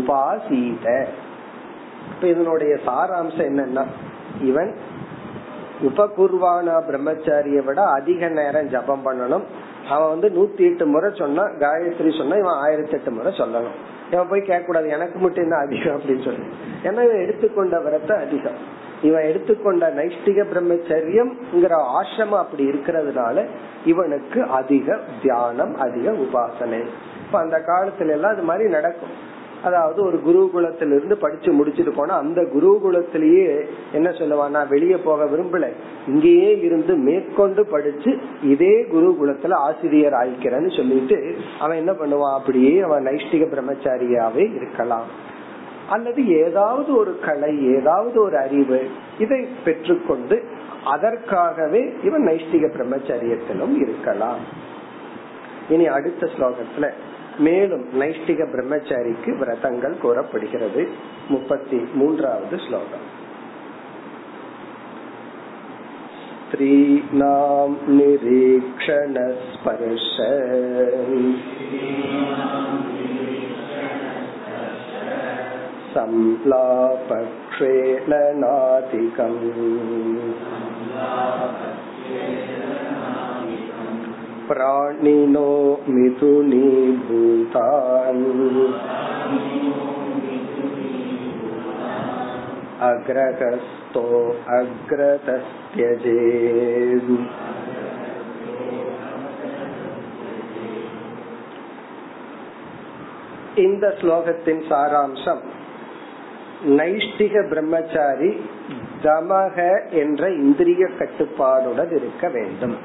உபாசீத. இப்ப இதனுடைய சாராம்சம் என்னன்னா, இவன் உபகுர்வானா பிரம்மச்சாரியை விட அதிக நேரம் ஜபம் பண்ணணும். அவன் வந்து நூத்தி எட்டு முறை சொன்னா காயத்ரி சொன்னா இவன் ஆயிரத்தி எட்டு முறை சொல்லணும். இவன் போய் கேட்க கூடாது எனக்கு மட்டும் என்ன அதிகம் அப்படின்னு சொல்லி, ஏன்னா இவன் எடுத்துக்கொண்ட விரத்தை அதிகம். இவன் எடுத்துக்கொண்ட நைஷ்டிக பிரம்மச்சரியம் ஆசிரமம் அப்படி இருக்கிறதுனால இவனுக்கு அதிக தியானம் அதிக உபாசனை. இப்ப அந்த காலத்துல எல்லாம் அது மாதிரி நடக்கும். அதாவது ஒரு குருகுலத்திலிருந்து படிச்சு முடிச்சுட்டு போனா அந்த குருகுலத்திலேயே என்ன சொல்லுவானா, வெளியே போக விரும்பல, இங்கேயே இருந்து மேற்கொண்டு படிச்சு இதே குருகுலத்துல ஆசிரியர் ஆயிக்கிறேன்னு சொல்லிட்டு அவன் என்ன பண்ணுவான், அப்படியே அவன் நைஷ்டிக பிரம்மச்சாரியாவே இருக்கலாம். அல்லது ஏதாவது ஒரு கலை ஏதாவது ஒரு அறிவு இதை பெற்றுக்கொண்டு அதற்காகவே இவன் நைஷ்டிக பிரம்மச்சரியத்திலும் இருக்கலாம். இனி அடுத்த ஸ்லோகத்துல மேலும் நைஷ்டிக பிரம்மச்சாரிக்கு விரதங்கள் கூறப்படுகிறது. முப்பத்தி மூன்றாவது ஸ்லோகம். ஸ்திரீணாம் நிரீக்ஷணஸ்பர்ஷ சம்லாபக்ஷேலநாதிகம் பிராணினோ மிதுனி பூதான் அக்ரஹஸ்தோ அக்ரதஸ்த்யஜே. இந்த ஸ்லோகத்தின் சாராம்சம், நைஷ்டிக பிரம்மச்சாரி தமக என்ற இந்திரிய கட்டுப்பாடுடன் இருக்க வேண்டும்.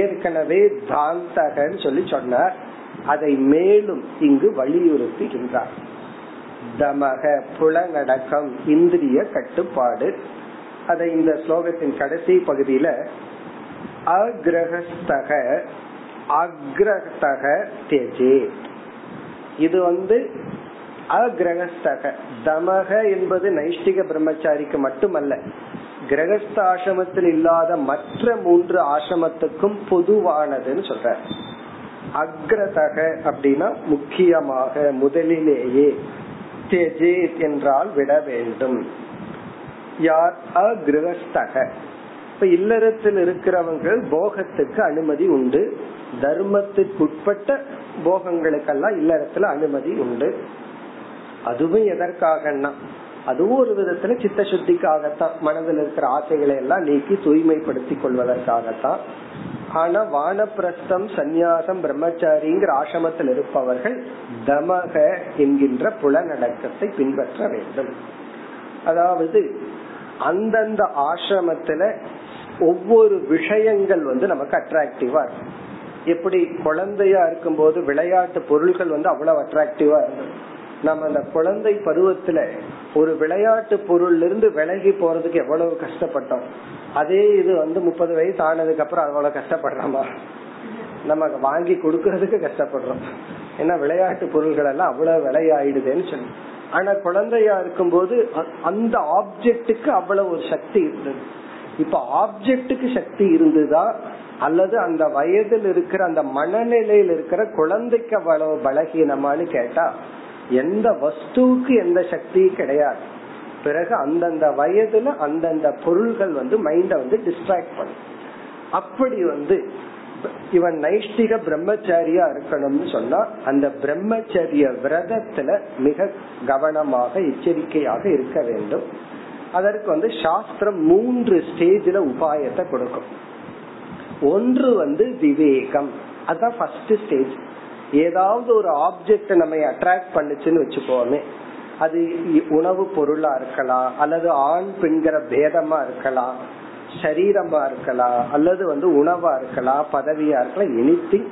ஏற்கனவே தாந்தகன் சொல்லி சொன்னார், அதை மேலும் இங்கு வலியுறுத்துகின்றார். தமக புலனடக்கம், இந்திரிய கட்டுப்பாடு. அதை இந்த ஸ்லோகத்தின் கடைசி பகுதியில அக்ரஹஸ்தக அக்ரஹஸ்தக தேஜே, இது வந்து அக்ரஹஸ்தக தமக என்பது நைஷ்டிக பிரம்மச்சாரிக்கு மட்டுமல்ல, கிரகஸ்த ஆசிரமத்தில் இல்லாத மற்ற மூன்று ஆசிரமத்துக்கும் பொதுவானதுன்னு சொல்ற. அக்ரதக அப்படின்னா முக்கியமாக, முதலிலேயே. தேஜே என்றால் விட வேண்டும். யார் அக்ரஹஸ்தக? இப்ப இல்லறத்தில் இருக்கிறவங்க போகத்துக்கு அனுமதி உண்டு, தர்மத்துக்குட்பட்ட போகங்களுக்கெல்லாம் இல்லறத்துல அனுமதி உண்டு. அதுவும் எதற்காகனா, அதுவும் ஒரு விதத்துல சித்த சுத்திக்காகத்தான், மனதில் இருக்கிற ஆசைகளை எல்லாம் நீக்கி தூய்மைப்படுத்திக் கொள்வதற்காகத்தான். ஆனா வானப்பிரஸ்தம், சந்நியாசம், பிரம்மச்சாரிங்கிற ஆசிரமத்தில் இருப்பவர்கள் தமக என்கின்ற புலநடக்கத்தை பின்பற்ற வேண்டும். அதாவது அந்தந்த ஆசிரமத்துல ஒவ்வொரு விஷயங்கள் வந்து நமக்கு அட்ராக்டிவா இருக்கும். எப்படி குழந்தையா இருக்கும் போது விளையாட்டு பொருள்கள் வந்து அவ்வளவு அட்ராக்டிவா இருக்கும். நம்ம அந்த குழந்தை பருவத்துல ஒரு விளையாட்டு பொருள்ல இருந்து விலகி போறதுக்கு எவ்வளவு கஷ்டப்பட்டோம். அதே இது வந்து முப்பது வயசு ஆனதுக்கு அப்புறம் அவ்வளவு கஷ்டப்படுறோமா? நமக்கு வாங்கி கொடுக்கறதுக்கு கஷ்டப்படுறோம். ஏன்னா விளையாட்டு பொருள்கள் எல்லாம் அவ்வளவு விலையாயிடுதுன்னு சொல்லி. ஆனா குழந்தையா இருக்கும் போது அந்த ஆப்ஜெக்டுக்கு அவ்வளவு ஒரு சக்தி இருந்தது. இப்ப ஆப்ஜெக்டுக்கு சக்தி இருந்ததா, அல்லது அந்த வயதில் இருக்கிற அந்த மனநிலையில் இருக்கிற குழந்தைக்கு அவ்வளவு பலகீனமானு கேட்டா, எந்த வஸ்துவுக்கு எந்த சக்தி கிடையாது. பிறகு அந்தந்த வயதுல அந்தந்த பொருள்கள் வந்து மைண்ட வந்து டிஸ்ட்ராக்ட் பண்ணும். அப்படி வந்து இவன் நைஷ்டிக பிரம்மச்சாரியா இருக்கணும்னு சொன்னா, அந்த பிரம்மச்சரிய விரதத்துல மிக கவனமாக எச்சரிக்கையாக இருக்க வேண்டும். அதற்கு வந்து சாஸ்திரம் மூன்று ஸ்டேஜ்ல உபாயத்தை கொடுக்கும். ஒன்று வந்து விவேகம், அதான் ஃபர்ஸ்ட் ஸ்டேஜ். ஏதாவது ஒரு ஆப்ஜெக்ட் நம்ம அட்ராக்ட் பண்ணுச்சுன்னு வச்சுக்கோமே, அது உணவு பொருளா இருக்கலாம், அல்லது ஆண் பெண்கிற பேதமா இருக்கலாம், சரீரமா இருக்கலாம், அல்லது வந்து உணவா இருக்கலாம், பதவியா இருக்கலாம், எனிதிங்.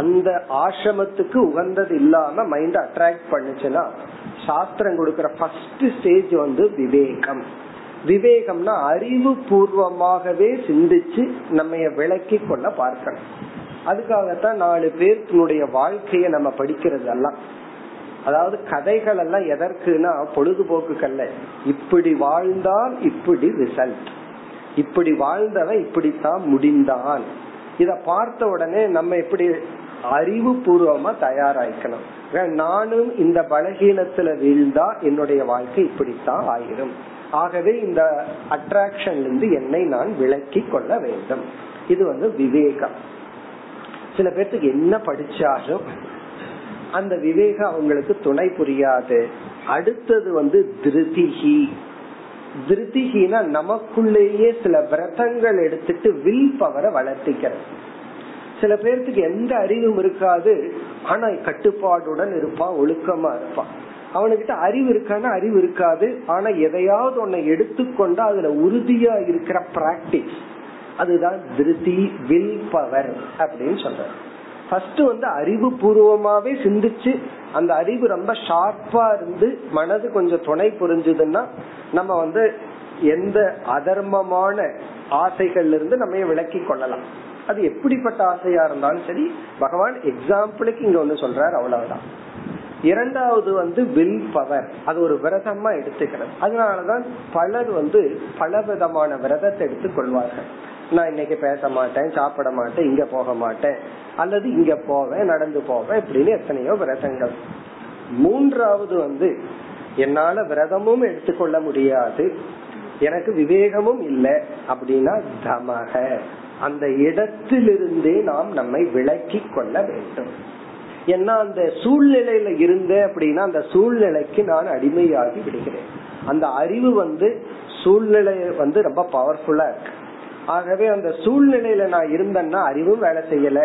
அந்த ஆசிரமத்துக்கு உகந்தது இல்லாம மைண்ட் அட்ராக்ட் பண்ணுச்சுன்னா, சாஸ்திரம் கொடுக்கிற ஃபர்ஸ்ட் ஸ்டேஜ் வந்து விவேகம். விவேகம்னா அறிவு பூர்வமாகவே சிந்திச்சு நம்ம விளக்கி கொள்ள பார்க்கணும். அதுக்காகத்தான் நாலு பேர்த்தினுடைய வாழ்க்கைய நம்ம படிக்கிறது எல்லாம். அதாவது கதைகள் எல்லாம் எதற்குனா பொழுதுபோக்குகள்ல, இப்படி வாழ்ந்தால் இப்படி ரிசல்ட், இப்படி வாழ்ந்தவன் இப்படித்தான் முடிந்தான். இத பார்த்த உடனே நம்ம எப்படி அறிவு பூர்வமா தயாராயிக்கணும். நானும் இந்த பலகீனத்துல வீழ்ந்தா என்னுடைய வாழ்க்கை இப்படித்தான் ஆயிரும். ஆகவே இந்த அட்ராக்ஷன்ல இருந்து என்னை நான் விலக்கி கொள்ள வேண்டும். இது வந்து விவேகம். சில பேர்த்துக்கு என்ன படிச்சாலும் அந்த விவேகம் அவங்களுக்கு துணை புரியாது. அடுத்தது வந்து திருதிஹி. திருதிஹினா நமக்குள்ளேயே சில விரதங்கள் எடுத்துட்டு வில் பவரை வளர்த்திக்கிறது. சில பேர்த்துக்கு எந்த அறிவும் இருக்காது, ஆனா கட்டுப்பாடுடன் இருப்பான், ஒழுக்கமா இருப்பான். அவனுக்கிட்ட அறிவு இருக்கானா? அறிவு இருக்காது. ஆனா எதையாவது ஒன்னை எடுத்துக்கொண்டா அதுல உறுதியா இருக்கிற பிராக்டிஸ், அதுதான் திருதி வில் பவர் அப்படின்னு சொல்ற. ஃபர்ஸ்ட் வந்து அறிவு பூர்வமாவே சிந்திச்சு அந்த அறிவு ரொம்ப ஷார்ப்பா இருந்து மனது கொஞ்சம் துணை புரிஞ்சதுன்னா நம்ம வந்து எந்த அதர்மமான ஆசைகள்ல இருந்து நம்ம விலக்கி கொள்ளலாம். அது எப்படிப்பட்ட ஆசையா இருந்தாலும் சரி. பகவான் எக்ஸாம்பிளுக்கு இங்க ஒண்ணு சொல்றாரு, அவ்வளவுதான். இரண்டாவது வந்து வில் பவர், அது ஒரு விரதமா எடுத்துக்கிறது. அதனாலதான் பலர் வந்து பல விதமான விரதத்தை எடுத்துக் கொள்வார்கள். நான் இன்னைக்கு பேச மாட்டேன், சாப்பிட மாட்டேன், இங்க போக மாட்டேன், அல்லது இங்க போவேன், நடந்து போவேன், இப்படின்னு எத்தனையோ விரதங்கள். மூன்றாவது வந்து என்னால விரதமும் எடுத்துக்கொள்ள முடியாது, எனக்கு விவேகமும் இல்லை அப்படின்னா தமக. அந்த இடத்திலிருந்தே நாம் நம்மை விலக்கி கொள்ள வேண்டும். ஏன்னா அந்த சூழ்நிலையில இருந்தே அப்படின்னா அந்த சூழ்நிலைக்கு நான் அடிமையாகி விடுகிறேன். அந்த அறிவு வந்து சூழ்நிலை வந்து ரொம்ப பவர்ஃபுல்லா இருக்கு. ஆகவே அந்த சூழ்நிலையில நான் இருந்தேன்னா அறிவும் வேலை செய்யல,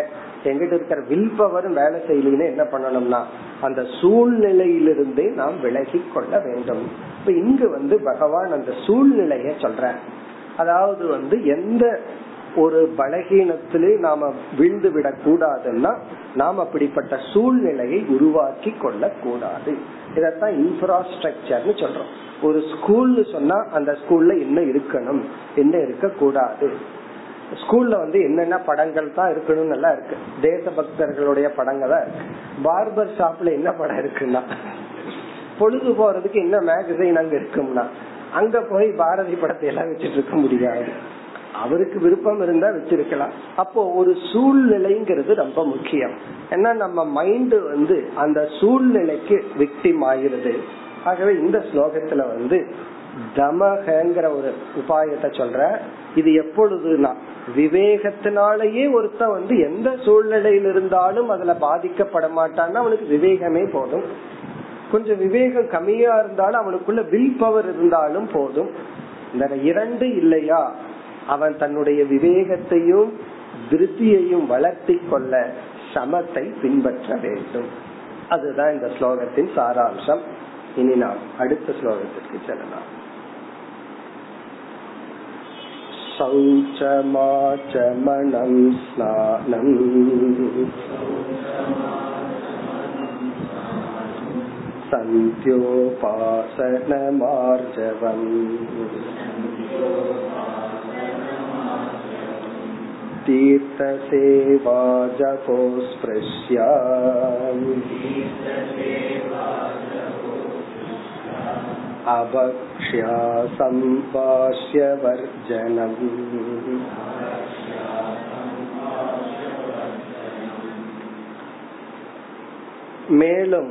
எங்கிட்ட இருக்கிற வில் பவரும் வேலை செய்யலன்னு என்ன பண்ணணும்னா அந்த சூழ்நிலையிலிருந்து நாம் விலகி கொள்ள வேண்டும். இப்ப இங்கு வந்து பகவான் அந்த சூழ்நிலைய சொல்ற, அதாவது வந்து எந்த ஒரு பலகீனத்திலே நாம விழுந்து விட கூடாதுன்னா நாம் அப்படிப்பட்ட சூழ்நிலையை உருவாக்கி கொள்ள கூடாது. இதத்தான் இன்ஃப்ராஸ்ட்ரக்சர்னு சொல்றோம். ஒரு ஸ்கூல்னு சொன்னா அந்த ஸ்கூல்ல என்ன இருக்கணும் என்ன இருக்க கூடாது, ஸ்கூல்ல வந்து என்னென்ன படங்கள் தான் இருக்கணும், நல்லா இருக்கு தேசபக்தர்களுடைய படங்கள் தான் இருக்கு, பார்பர் ஷாப்ல என்ன படம் இருக்குன்னா பொழுது போறதுக்கு என்ன மேகசைன் அங்க இருக்கும்னா அங்க போய் பாரதி படத்தை எல்லாம் வச்சிட்டு இருக்க முடியாது, அவருக்கு விருப்பம் இருந்தா வச்சிருக்கலாம். அப்போ ஒரு சூழ்நிலைங்கிறது ரொம்ப முக்கியம். ஏன்னா நம்ம மைண்ட் வந்து அந்த சூழ்நிலைக்கு விக்டிம் ஆயிருது. ஆகவே இந்த ஸ்லோகத்துல வந்து தமகங்கிற ஒரு உபாயத்தை சொல்ற. இது எப்பொழுதுனா விவேகத்தினாலேயே ஒருத்தன் வந்து எந்த சூழ்நிலையில் இருந்தாலும் அதுல பாதிக்கப்பட மாட்டான்னா அவனுக்கு விவேகமே போதும். கொஞ்சம் விவேகம் கம்மியா இருந்தாலும் அவனுக்குள்ள வில் பவர் இருந்தாலும் போதும். இந்த இரண்டு இல்லையா அவன் தன்னுடைய விவேகத்தையும் திருப்தியையும் வளர்த்தி கொள்ள சமத்தை பின்பற்ற வேண்டும். அதுதான் இந்த ஸ்லோகத்தின் சாராம்சம். இனி நாம் அடுத்த ஸ்லோகத்திற்கு செல்லலாம். சௌச்சமாச்சமனம் ஸ்நானம் சந்த்யோபாசனமார்ஜவம் தீர்த்த சேவா ஜபோஸ்ப்ருஷ்யா அபக்ஷ்யா சம்பாஷ்ய வர்ஜனம். மேலும்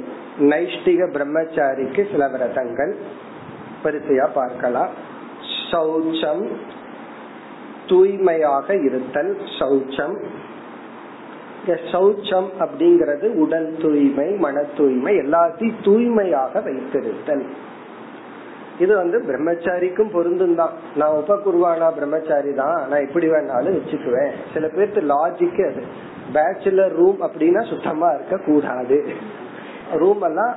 நைஷ்டிக பிரம்மச்சாரிக்கு சில விரதங்கள் பரிசையா பார்க்கலாம். சௌச்சம் தூய்மையாக இருத்தல். சௌச்சம் சௌச்சம் அப்படிங்கிறது உடல் தூய்மை மன தூய்மை எல்லாத்தையும் தூய்மையாக வைத்திருத்தல். இது வந்து பிரம்மச்சாரிக்கும் பொருந்தும் தான். நான் உபகுருவானா பிரம்மச்சாரி தான், நான் எப்படி வேணாலும் வச்சுக்குவேன். சில பேருக்கு லாஜிக் அது. பேச்சுலர் ரூம் அப்படின்னா சுத்தமா இருக்க கூடாது, ரூம் எல்லாம்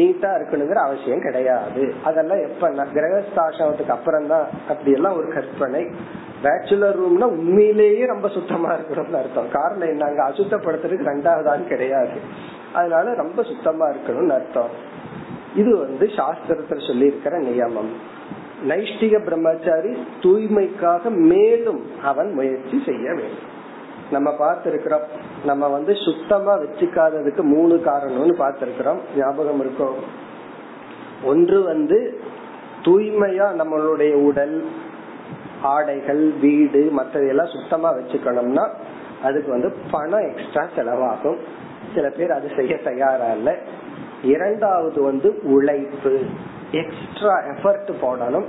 நீட்டா இருக்கணுங்கிற அவசியம் கிடையாது. அதெல்லாம் எப்ப கிரகஸ்தாசிரமத்துக்கு அப்புறம் தான் அப்படி எல்லாம் ஒரு கற்பனை. பேச்சுலர் ரூம்னா உண்மையிலேயே ரொம்ப சுத்தமா இருக்கணும்னு அர்த்தம். காரணம் என்ன, அங்க அசுத்தப்படுத்துறதுக்கு ரெண்டாவதான்னு கிடையாது, அதனால ரொம்ப சுத்தமா இருக்கணும்னு அர்த்தம். இது வந்து சாஸ்திரத்துல சொல்லி இருக்கிற நியமம். நைஷ்டிக பிரம்மச்சாரி தூய்மைக்காக மேலும் அவன் முயற்சி செய்ய வேண்டும். நம்ம பார்த்திருக்கிறோம், நம்ம வந்து சுத்தமா வச்சுக்காததுக்கு மூணு காரணம்னு பார்த்திருக்கிறோம், ஞாபகம் இருக்கும். ஒன்று வந்து தூய்மையா நம்மளுடைய உடல் ஆடைகள் வீடு மற்றதெல்லாம் சுத்தமா வச்சுக்கணும்னா அதுக்கு வந்து பணம் எக்ஸ்ட்ரா செலவாகும். சில பேர் அது செய்ய தயாரா இல்லை. இரண்டாவது வந்து உழைப்பு, எக்ஸ்ட்ரா எஃபர்ட் போடணும்.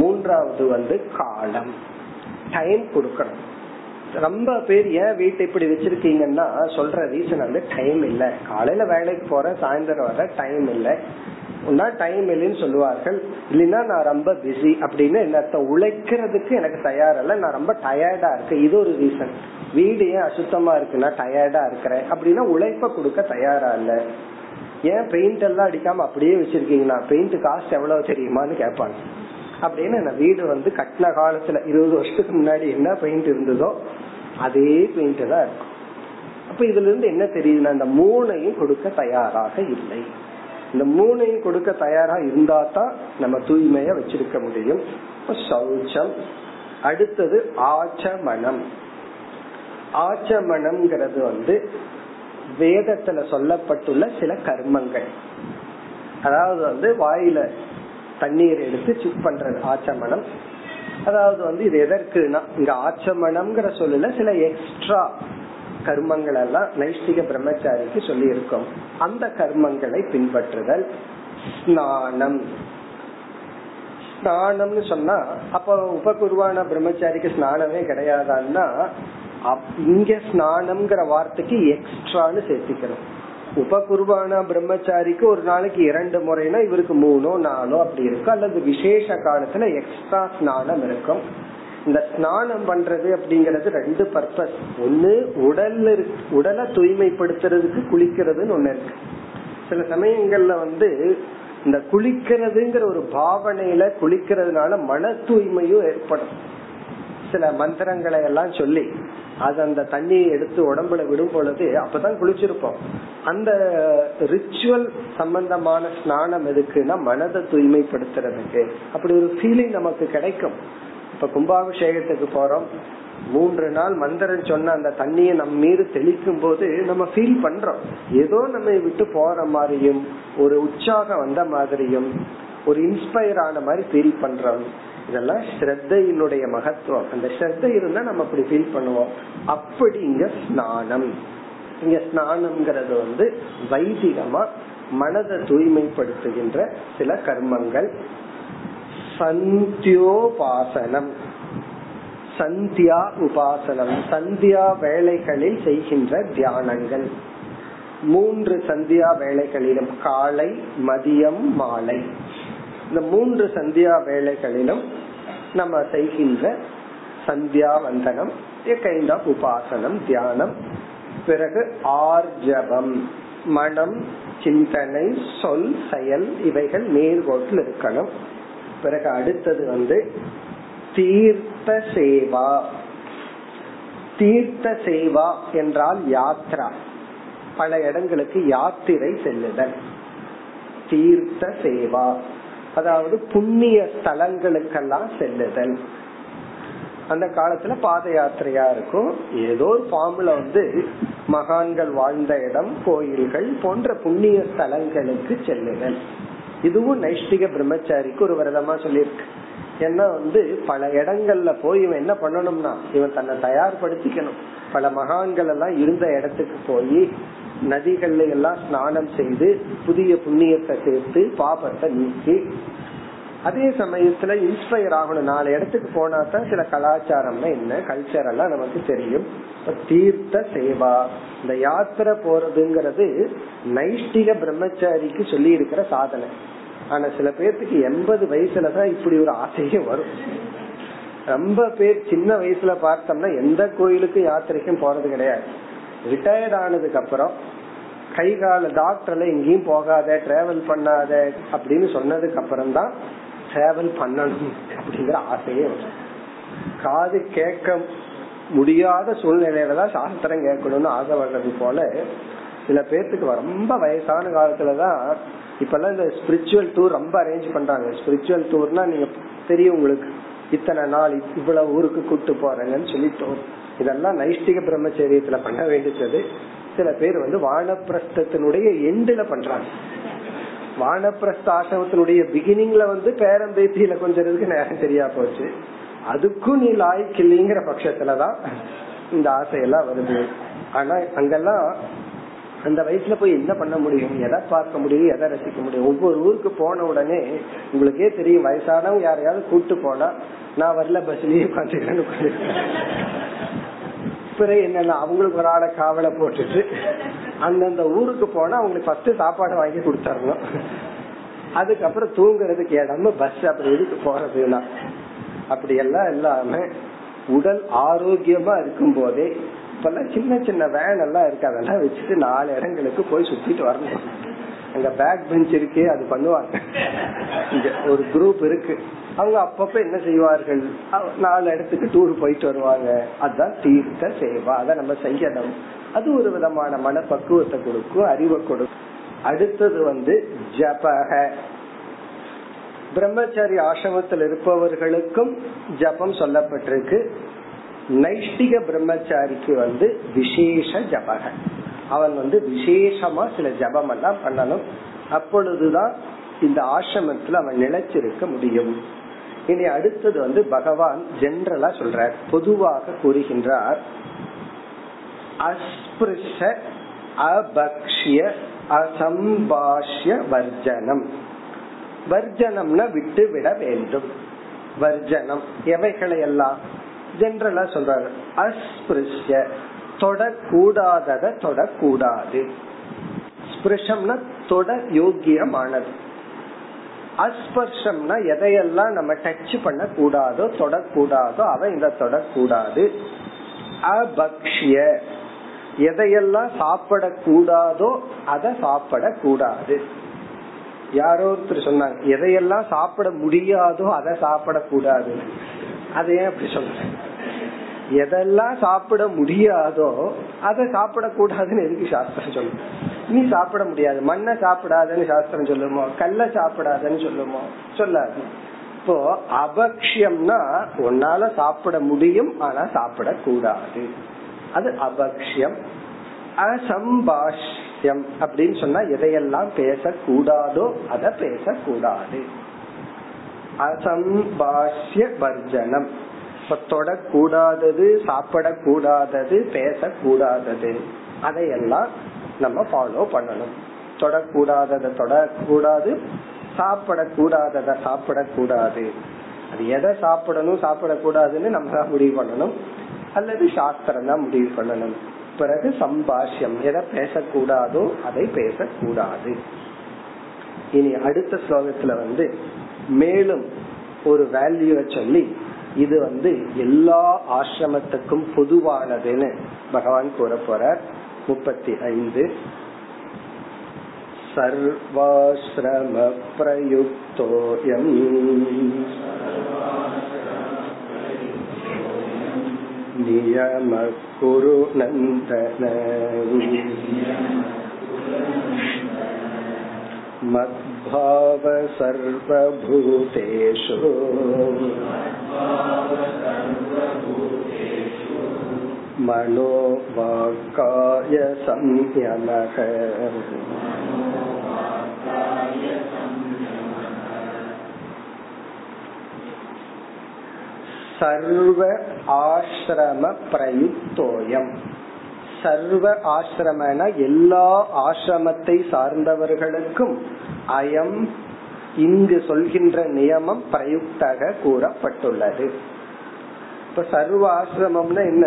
மூன்றாவது வந்து காலம், டைம் கொடுக்கணும். ரொம்ப பேர் ஏன் வீட்டை இப்படி வச்சிருக்கீங்கன்னா சொல்ற ரீசன் வந்து டைம் இல்லை, காலையில வேலைக்கு போற சாயந்தரம் வர டைம் இல்லை, ஒன்னா டைம் இல்லைன்னு சொல்லுவார்கள். இல்லைன்னா நான் ரொம்ப பிஸி அப்படின்னு என்னத்த உழைக்கிறதுக்கு எனக்கு தயாரில்ல, நான் ரொம்ப டயர்டா இருக்கேன், இது ஒரு ரீசன். வீடு ஏன் அசுத்தமா இருக்குன்னா டயர்டா இருக்கிறேன் அப்படின்னா உழைப்ப கொடுக்க தயாரா இல்லை. ஏன் பெயிண்ட் எல்லாம் அடிக்காம அப்படியே வச்சிருக்கீங்களா, பெயிண்ட் காஸ்ட் எவ்வளவு தெரியுமான்னு கேட்பாங்க. அப்படின்னு நான் வீடு வந்து கட்டின காலத்துல இருபது வருஷத்துக்கு முன்னாடி என்ன பெயிண்ட் இருந்ததோ அதே பெயிண்ட் தான் இருக்கும். அப்ப இதுல இருந்து என்ன தெரியுதுன்னா இந்த மூணையும் கொடுக்க தயாராக இல்லை. இந்த மூணையும் கொடுக்க தயாராக இருந்தா தான் நம்ம தூய்மையா வச்சிருக்க முடியும். சௌச்சம். அடுத்தது ஆச்சமனம். ஆச்சமனம்ங்கிறது வந்து வேதத்துல சொல்லப்பட்டுள்ள சில கர்மங்கள், அதாவது வந்து வாயில தண்ணீர் எடுத்து சிப் பண்றது ஆச்சமனம். அதாவது வந்து இது எதற்குனா இங்க ஆச்சமனம்ங்கிற சொல்லல சில எக்ஸ்ட்ரா கர்மங்கள் எல்லாம் நைஷ்டிக பிரம்மச்சாரிக்கு சொல்லி இருக்கும். அந்த கர்மங்களை பின்பற்றுதல். ஸ்நானம். ஸ்நானம்னு சொன்னா அப்ப உபகுருவான பிரம்மச்சாரிக்கு ஸ்நானமே கிடையாதான்னா இங்க ஸ்நானம்ங்கிற வார்த்தைக்கு எக்ஸ்ட்ரான்னு சேர்த்திக்கிறோம். உபகுருவான பிரம்மச்சாரிக்கு ஒரு நாளைக்கு இரண்டு முறைனா இவருக்கு மூணோ நாலோ அப்படி இருக்கும், அல்லது விசேஷ காலத்துல எக்ஸ்ட்ரா ஸ்நானம் இருக்கும். இந்த ஸ்நானம் பண்றது அப்படிங்கறது ரெண்டு பர்பஸ். ஒண்ணு உடல்ல உடலை தூய்மைப்படுத்துறதுக்கு குளிக்கிறதுன்னு ஒண்ணு இருக்கு. சில சமயங்கள்ல வந்து இந்த குளிக்கிறதுங்கிற ஒரு பாவனையில குளிக்கிறதுனால மன தூய்மையும் ஏற்படும். சில மந்திரங்களை எல்லாம் சொல்லி அது அந்த தண்ணியை எடுத்து உடம்புல விடும் பொழுது அப்பதான் குளிச்சிருப்போம். அந்த ரிச்சுவல் சம்பந்தமான ஸ்நானம் எதுக்குன்னா மனதை தூய்மைப்படுத்துறதுக்கு. அப்படி ஒரு ஃபீலிங் நமக்கு கிடைக்கும். இப்ப கும்பாபிஷேகத்துக்கு போறோம், மூன்று நாள் மந்திரம் சொன்ன அந்த தண்ணியை நம்ம மீது தெளிக்கும் போது நம்ம ஃபீல் பண்றோம் ஏதோ நம்ம விட்டு போற மாதிரியும் ஒரு உற்சாகம் வந்த மாதிரியும் ஒரு இன்ஸ்பயர் ஆன மாதிரி ஃபீல் பண்றோம். இதெல்லாம் ஸ்ரத்தையினுடைய மகத்துவம். அந்த ஸ்ரத்தை இருந்தா நம்ம அப்படி ஃபீல் பண்ணுவோம். அப்படி இங்க ஸ்நானம், இங்க ஸ்நானம்ங்கிறது வந்து வைதிகமா மனதை தூய்மைப்படுத்துகின்ற சில கர்மங்கள். சந்தியோபாசனம், சந்தியா உபாசனம், சந்தியா வேளைகளில் செய்கின்ற தியானங்கள். மூன்று சந்தியா வேளைகளிலும் காலை, மதியம், மாலை, இந்த மூன்று சந்தியா வேளைகளிலும் நம்ம செய்கின்ற சந்தியா வந்தனம், கைண்ட உபாசனம், தியானம். பிறகு ஆர்ஜவம், மனம், சிந்தனை, சொல், செயல் இவைகள் நேர்கோட்டில் இருக்கணும். பிறகு அடுத்தது வந்து தீர்த்த சேவா. தீர்த்த சேவா என்றால் யாத்ரா, பல இடங்களுக்கு யாத்திரை செல்லுதல். தீர்த்த சேவா அதாவது புண்ணிய ஸ்தலங்களுக்கெல்லாம் செல்லுதல். அந்த காலத்துல பாத யாத்திரையா இருக்கும். ஏதோ ஒரு ஃபார்முல வந்து மகான்கள் வாழ்ந்த இடம், கோயில்கள் போன்ற புண்ணிய ஸ்தலங்களுக்கு செல்லுதல். இதுவும் நைஷ்டிக பிரம்மச்சாரிக்கு ஒரு விரதமா சொல்லியிருக்கு. ஏன்னா வந்து பல இடங்கள்ல போய் இவன் என்ன பண்ணணும்னா இவன் தன்னை தயார்படுத்திக்கணும். பல மகான்கள் எல்லாம் இருந்த இடத்துக்கு போய் நதிகள்ல எல்லாம் ஸ்நானம் செய்து புதிய புண்ணியத்தை சேர்த்து பாபத்தை நீக்கி, அதே சமயத்துல இன்ஸ்பயர் ஆகணும். நாலு இடத்துக்கு போனா தான் சில கலாச்சாரம்னா என்ன, கல்ச்சர் எல்லாம் நமக்கு தெரியும். தீர்த்த சேவா, இந்த யாத்திரை போறதுங்கிறது நைஷ்டிக பிரம்மச்சாரிக்கு சொல்லி இருக்கிற சாதனை. ஆனா சில பேர்த்துக்கு எண்பது வயசுலதான் இப்படி ஒரு ஆசையும் வரும். ரொம்ப பேர் சின்ன வயசுல பார்த்தோம்னா எந்த கோயிலுக்கும் யாத்திரைக்கும் போறது கிடையாது. ரிட்டையர்ட் ஆனதுக்கு அப்புறம் கை கால டாக்டர்ல எங்கேயும் போகாத, டிராவல் பண்ணாத அப்படின்னு சொன்னதுக்கு அப்புறம் தான் டிராவல் பண்ணணும் அப்படிங்கிற ஆசையே வரும். காது கேட்க முடியாத சூழ்நிலையில தான் சாஸ்திரம் கேட்கணும்னு ஆசை வர்றது போல சில பேர்த்துக்கு ரொம்ப வயசான காலத்துலதான். இப்ப எல்லாம் இந்த ஸ்பிரிச்சுவல் டூர் ரொம்ப அரேஞ்ச் பண்றாங்க. ஸ்பிரிச்சுவல் டூர்னா நீங்க தெரியும் உங்களுக்கு, இத்தனை நாள் இவ்வளவு ஊருக்கு கூட்டு போறேங்கன்னு சொல்லிட்டோம். இதெல்லாம் நைஷ்டிக பிரம்மச்சரியத்துல பண்ண வேண்டியது. சில பேர் வந்து வானப்பிரஸ்தத்தினுடைய எண்டுல பண்றாங்க. வானப்பிரஸ்த ஆசிரமத்தினுடைய பிகினிங்ல வந்து பேரம் பேத்தியில கொஞ்சம் நேரம் தெரியா போச்சு. அதுக்கும் நீ லாய்க்கு இல்லைங்கிற பட்சத்துலதான் இந்த ஆசையெல்லாம் வருது. ஆனா அங்கெல்லாம் அந்த வயசுல போய் என்ன பண்ண முடியும், எதை பார்க்க முடியும், எதை ரசிக்க முடியும். ஒவ்வொரு ஊருக்கு போன உடனே உங்களுக்கே தெரியும், வயசானவங்க யாரையாவது கூப்பிட்டு போனா நான் வரல பஸ்லயே உட்காந்துக்கிறேன்னு பிறகு என்னன்னா அவங்களுக்கு ஒரு ஆளை காவலை போட்டுட்டு அந்தந்த ஊருக்கு போனா அவங்களுக்கு ஃபர்ஸ்ட் சாப்பாடு வாங்கி கொடுத்துடணும். அதுக்கப்புறம் தூங்குறதுக்கு இடம்னு பஸ் அப்படி இதுக்கு போறதுன்னா அப்படி எல்லாம் இல்லாம உடல் ஆரோக்கியமா இருக்கும் போதே இப்பெல்லாம் சின்ன சின்ன வேன் எல்லாம் இருக்கு, அதெல்லாம் வச்சுட்டு நாலு இடங்களுக்கு போய் சுத்திட்டு வரணும். அங்க பேக் பெஞ்ச் இருக்கே அது பண்ணுவாங்க. இங்க ஒரு குரூப் இருக்கு, அவங்க அப்பப்ப என்ன செய்வார்கள், நாலு இடத்துக்கு டூர் போயிட்டு வருவாங்க. அதுதான் தீர்த்த சேவா. அத நம்ம செய்யணும். அது ஒரு விதமான மன பக்குவத்தை கொடுக்கும், அறிவை கொடுக்கும். அடுத்தது வந்து ஜபஹ. பிரம்மச்சாரி ஆசிரமத்தில் இருப்பவர்களுக்கும் ஜபம் சொல்லப்பட்டிருக்கு. நைஷ்டிக பிரம்மச்சாரிக்கு வந்து விசேஷ ஜபக, அவன் வந்து விசேஷமா சில ஜபம் எல்லாம் பண்ணணும். அப்பொழுதுதான் இந்த ஆசிரமத்துல அவன் நிலைச்சிருக்க முடியும். இனி அடுத்தது வந்து பகவான் ஜெனரலா சொல்ற, பொதுவாக கூறுகின்றார். அஸ்பிருஷ அபக்ஷ்ய அசம்பாஷ்ய வர்ஜனம். வர்ஜனம்னா விட்டு விட வேண்டும். வர்ஜனம் எவைகளை எல்லாம் ஜெனரலா சொல்றாரு. அஸ்பிருஷ்ய, தொடக்கூடாதத தொடக்கூடாது. ஸ்பிருஷம்னா தொட யோக்கியமானது. அஸ்பர்ஷம்னா எதையெல்லாம் நம்ம டச் பண்ண கூடாதோ தொடக்கூடாதோ அவ இந்த தொடக்கூடாது. அபக்ஷ்ய எதையெல்லாம் சாப்பிடக்கூடாதோ அதை சாப்பிடக்கூடாது. யாரோ ஒருத்தர் சொன்னாங்க எதையெல்லாம் சாப்பிட முடியாதோ அதை சாப்பிடக்கூடாது. அது ஏன் அப்படி சொல்றேன், எதெல்லாம் சாப்பிட முடியாதோ அதை சாப்பிடக்கூடாதுன்னு எதுக்கு சாஸ்திரம் சொல்லுங்க? நீ சாப்பிட முடியாது, மண்ணை சாப்பிடாதன்னு சாஸ்திரம் சொல்லுமோ, கல்லை சாப்பிடாதன்னு சொல்லுமோ? சொல்லாது. இப்போ அபக்ஷம்னா உன்னால சாப்பிட முடியும் ஆனா சாப்பிட கூடாது, அது அபக்ஷம். அசம்பாஷ்யம் அப்படின்னு சொன்னா எதையெல்லாம் பேசக்கூடாதோ அதை பேசக்கூடாது, அசம்பாஷ்ய வர்ஜனம். தொடக்கூடாதது, சாப்பிடக்கூடாதது, பேசக்கூடாதது, அதையெல்லாம் நம்ம ஃபாலோ பண்ணணும். தொடக்கூடாததை தொடக்கூடாது, சாப்பிடக்கூடாததை சாப்பிடக்கூடாது. அது எதை சாப்பிடணும் சாப்பிடக்கூடாதுன்னு நம்ம தான் முடிவு பண்ணணும், அல்லது சாஸ்திரம் தான் முடிவு பண்ணணும். பிறகு சம்பாஷ்யம் எதை பேசக்கூடாதோ அதை பேசக்கூடாது. இனி அடுத்த ஸ்லோகத்துல வந்து மேலும் ஒரு வேல்யூவை சொல்லி இது வந்து எல்லா ஆசிரமத்துக்கும் பொதுவானதுன்னு பகவான் கூற போறார். முப்பத்தி ஐந்து சர்வாஸ்ரம பிரயுக்தோயம் நியம குரு நந்தன மத்பாவ சர்வபூதேஷு மனோ வாக்காய சம்யமக. சர்வ ஆஶ்ரம பிரயுக்தோயம். சர்வ ஆஶ்ரமனா எல்லா ஆஶ்ரமத்தை சார்ந்தவர்களுக்கும் அயம் இங்கு சொல்கின்ற நியமம் பிரயுக்தாக கூறப்பட்டுள்ளது. இப்ப சர்வ ஆஶ்ரமம்னா என்ன?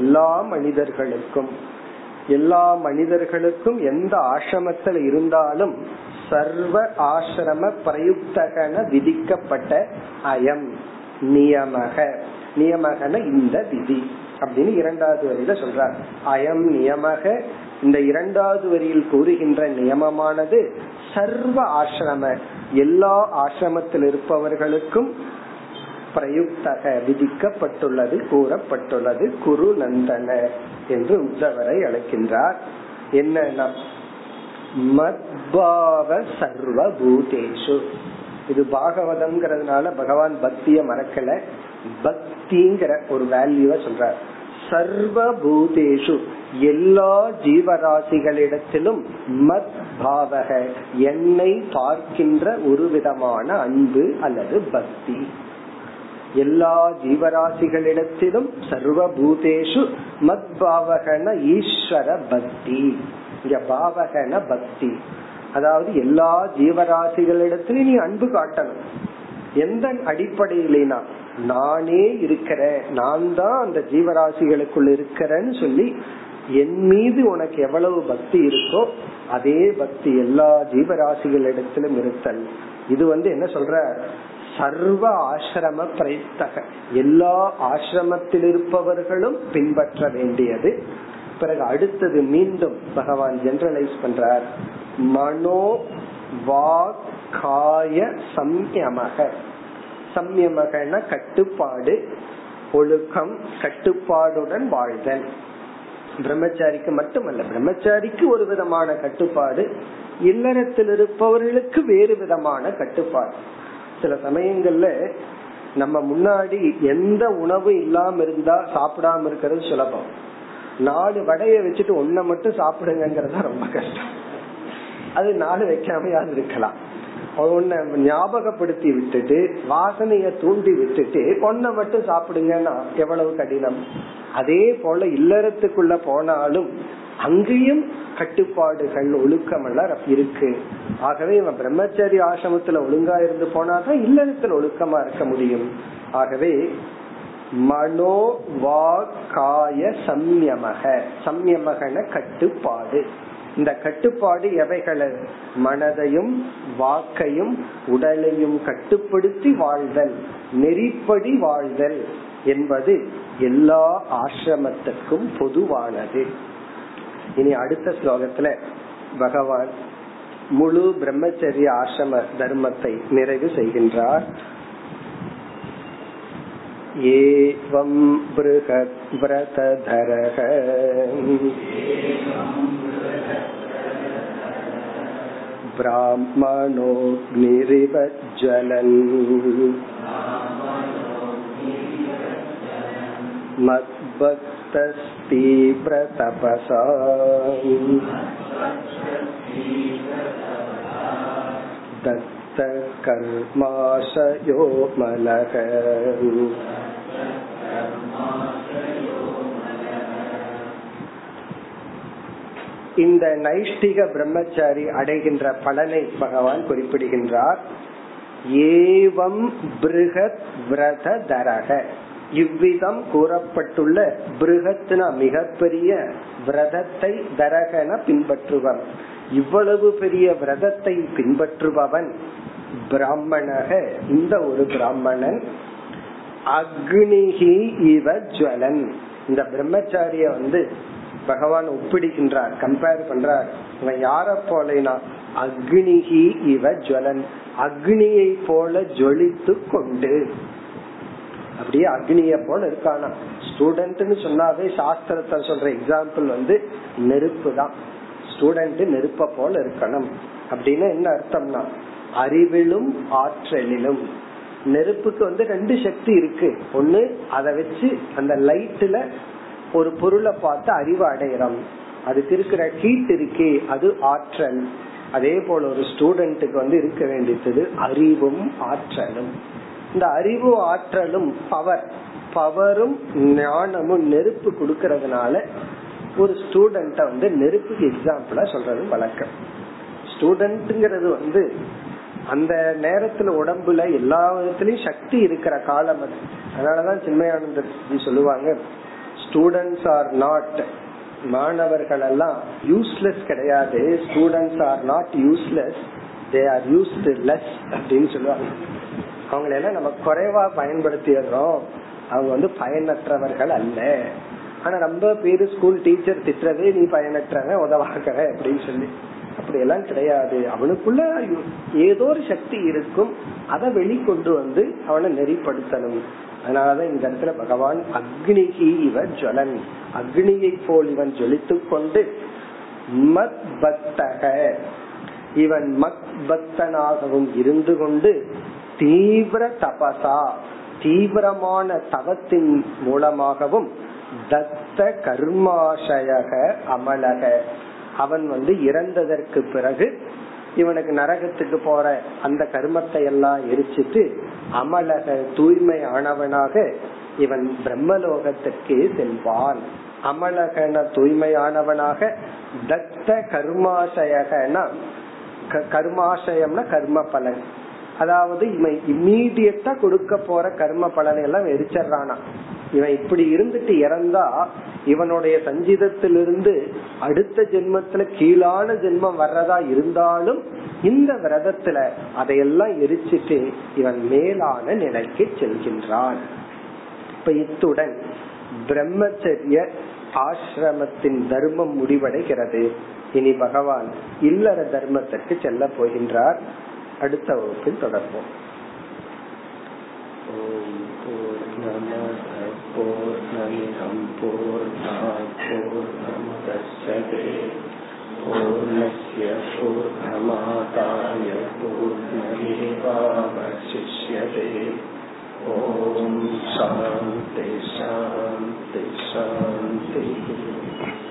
எல்லா மனிதர்களுக்கும். எல்லா மனிதர்களுக்கும் எந்த ஆஶ்ரமத்தில் இருந்தாலும் சர்வ ஆஶ்ரம பிரயுக்தகன விதிக்கப்பட்ட அயம் நியமக. நியமகன இந்த விதி அப்படின்னு இரண்டாவது வரியில சொல்றார். அயம் நியமக, இந்த இரண்டாவது வரியில் கூறுகின்ற நியமமானது சர்வ ஆஶ்ரம எல்லா ஆஶ்ரமத்தில் இருப்பவர்களுக்கும் பிரயுக்தக விதிக்கப்பட்டுள்ளது, கூறப்பட்டுள்ளது. குரு நந்தன என்று உத்தவரை அழைக்கின்றார். என்ன? மத்பாவ சர்வபூதேஷு. இது பாகவதம்ங்கிறதுனால பகவான் பக்திய மறக்கல, பக்திங்கிற ஒரு வேல்யூவ சொல்றார். சர்வபூதேஷு எல்லா ஜீவராசிகளிடத்திலும் மத் பாவக என்னை பார்க்கின்ற ஒரு விதமான அன்பு அல்லது பக்தி. எல்லா ஜீவராசிகளிடத்திலும் சர்வபூதேஷு மத் பாவகன ஈஸ்வர பக்தி. இங்க பாவகன பக்தி, அதாவது எல்லா ஜீவராசிகளிடத்திலும் நீ அன்பு காட்டணும். எந்த அடிப்படையிலேனா நானே இருக்கிற, நான் தான் அந்த ஜீவராசிகளுக்குள் இருக்கிறேன்னு சொல்லி என் மீது உனக்கு எவ்வளவு பக்தி இருக்கோ அதே பக்தி எல்லா ஜீவராசிகளிடத்திலும் இருத்தல். இது வந்து என்ன சொல்ற? சர்வ ஆஶ்ரம பிரயுக்தக எல்லா ஆஶ்ரமத்தில் இருப்பவர்களும் பின்பற்ற வேண்டியது. பிறகு அடுத்தது மீண்டும் பகவான் ஜெனரலைஸ் பண்றார். மனோ வாக் காய சம்யமக. சம்யமகன கட்டுப்பாடு, ஒழுக்கம், கட்டுப்பாடுடன் வாழ்தல். பிரம்மச்சாரிக்கு மட்டுமல்ல, பிரம்மச்சாரிக்கு ஒரு விதமான கட்டுப்பாடு, இல்லறத்தில் இருப்பவர்களுக்கு வேறு விதமான கட்டுப்பாடு. சில சமயங்கள்ல நம்ம முன்னாடி எந்த உணவு இல்லாம இருந்தா சாப்பிடாம இருக்கிறது சுலபம். நாலு வடைய வச்சுட்டு ஒன்ன மட்டும் சாப்பிடுங்கிறதா ரொம்ப கஷ்டம். அது நாலு வைக்காமையாவது இருக்கலாம். ஒன்ன ஞாபகப்படுத்தி விட்டுட்டு வாசனைய தூண்டி விட்டுட்டு ஒன்ன மட்டும் சாப்பிடுங்கன்னா எவ்வளவு கடினம். அதே போல இல்லறத்துக்குள்ள போனாலும் அங்கேயும் கட்டுப்பாடுகள், ஒழுக்கம் எல்லாம் இருக்கு. ஆகவே இவன் பிரம்மச்சரிய ஆசிரமத்துல ஒழுங்கா இருந்து போனாதான் இல்லறத்துல ஒழுக்கமா இருக்க முடியும். ஆகவே மனோ வாக் காய சம்யமக. சம்யமகன கட்டுப்பாடு. இந்த கட்டுப்பாடு எவைகள்? மனதையும் வாக்கையும் உடலையும் கட்டுப்படுத்தி வாழ்தல், நெறிப்படி வாழ்தல் என்பது எல்லா ஆசிரமத்திற்கும் பொதுவானது. இனி அடுத்த ஸ்லோகத்துல பகவான் முழு பிரம்மச்சரிய ஆசிரம தர்மத்தை நிறைவு செய்கின்றார். ஏவம் ப்ருஹத் வ்ரததரஹ ப்ராஹ்மணோ க்னிரிவ ஜ்வலன் மத்பக்தஸ்தி ப்ரதபஸா தத்த கர்மாசயோ மலக. இந்த நைஷ்டிக பிரம்மச்சாரி அடைகின்ற பலனை பகவான் குறிப்பிடுகின்றார். ஏவம் ப்ருஹத் வ்ரததரஹ, இவ்விதம் கூறப்பட்டுள்ள ப்ருஹத்னா மிகப்பெரிய, விரதத்தை தரகன பின்பற்றுவன், இவ்வளவு பெரிய விரதத்தை பின்பற்றுபவன் பிராமணக, இந்த ஒரு பிராமணன். அக்னிஹி இவ ஜ்வலன், இந்த பிரம்மச்சாரிய வந்து பகவான் ஒப்பிடுகின்றார், கம்பேர் பண்றார். இவன் யார போலனா அக்னிஹி இவ ஜ்வலன், அக்னியை போல ஜொலித்து கொண்டு, அப்படியே அக்னிய போல இருக்கானா. ஸ்டூடெண்ட்னு சொன்னாவே சாஸ்திரத்தை சொல்ற எக்ஸாம்பிள் வந்து நெருப்பு தான். ஸ்டூடெண்ட் நெருப்ப போல இருக்கணும் அப்படின்னு என்ன அர்த்தம்னா, அறிவிலும் ஆற்றலிலும். நெருப்புக்கு வந்து ரெண்டு சக்தி இருக்கு. ஒண்ணு அதை வச்சு அந்த லைட்ல ஒரு பொருளை பார்த்து அறிவு அடையறோம், அதுக்கு இருக்கிற ஹீட் இருக்கே அது ஆற்றல். அதே போல ஒரு ஸ்டூடெண்ட்டுக்கு வந்து இருக்க வேண்டியது அறிவும் ஆற்றலும். இந்த அறிவு ஆற்றலும் பவர், பவரும் ஞானமும் நெருப்பு கொடுக்கறதுனால ஒரு ஸ்டூடெண்ட வந்து நெருப்புக்கு எக்ஸாம்பிளா சொல்றது வழக்கம். ஸ்டூடெண்ட்ங்கிறது வந்து அந்த நேரத்துல உடம்புல எல்லா விதத்திலயும் சக்தி இருக்கிற காலம் அது. அதனாலதான் சின்மயானந்தர் சொல்லுவாங்க, ஸ்டூடெண்ட்ஸ் ஆர் நாட், மாணவர்கள் எல்லாம் யூஸ்லெஸ் கிடையாது, students are not useless, they are useless அப்படின்னு சொல்லுவாங்க. அவங்கள எல்லாம் நம்ம குறைவா பயன்படுத்திடுறோம், அவங்க வந்து பயனற்றவர்கள் அல்ல. ஆனா ரொம்ப பேரு ஸ்கூல் டீச்சர் திட்டவே நீ பயனற்றவன் உதவாக்கற அப்படின்னு சொல்லி, அப்படி எல்லாம் கிடையாது. அவனுக்குள்ள ஏதோ ஒரு சக்தி இருக்கும், அதை வெளிக்கொண்டு வந்து அவனை நெறிப்படுத்தணும். அதனாலதான் இந்த இடத்துல பகவான் அக்னிகி இவ ஜ்வலன், அக்னியை போல் இவன் ஜொலித்து கொண்டு, மத் பக்தக, இவன் மத் பக்தனாகவும் இருந்து கொண்டு, தீவிர தபசா, தீவிரமான தவத்தின் மூலமாகவும், தத்த கர்மாசயக அமலக, அவன் வந்து இறந்ததற்கு பிறகு இவனுக்கு நரகத்துக்கு போற அந்த கர்மத்தை எல்லாம் எரிச்சிட்டு, அமலக தூய்மை ஆனவனாக இவன் பிரம்மலோகத்திற்கே செல்வான். அமலகன தூய்மையானவனாக, தத்த கர்மாசயகனா கர்மாசயம்னா கர்ம பலன், அதாவது இவன் இம்மீடியட்டா கொடுக்க போற கர்ம பலனை எல்லாம் எரிச்சறானா. இவன் இப்படி இருந்துட்டு இறந்தா இவனுடைய சஞ்சீதத்திலிருந்து அடுத்த ஜென்மத்துல கீழான ஜென்மம் வர்றதா இருந்தாலும் இந்த விரதத்துல அதையெல்லாம் எரிச்சிட்டு இவன் மேலான நிலைக்கு செல்கின்றான். இப்ப இத்துடன் பிரம்மச்சரிய ஆசிரமத்தின் தர்மம் முடிவடைகிறது. இனி பகவான் இல்லற தர்மத்திற்கு செல்ல போகின்றார். அடுத்த வகுப்பில் தொடர்போம். ஓம் பூர்ணமத் பூர்ணமிதம் பூர்ணாத் பூர்ணமுதச்யதே பூர்ணஸ்ய பூர்ணமாதாய பூர்ணமேவாவசிஷ்யதே. ஓம் சாந்தி சாந்தி சாந்தி.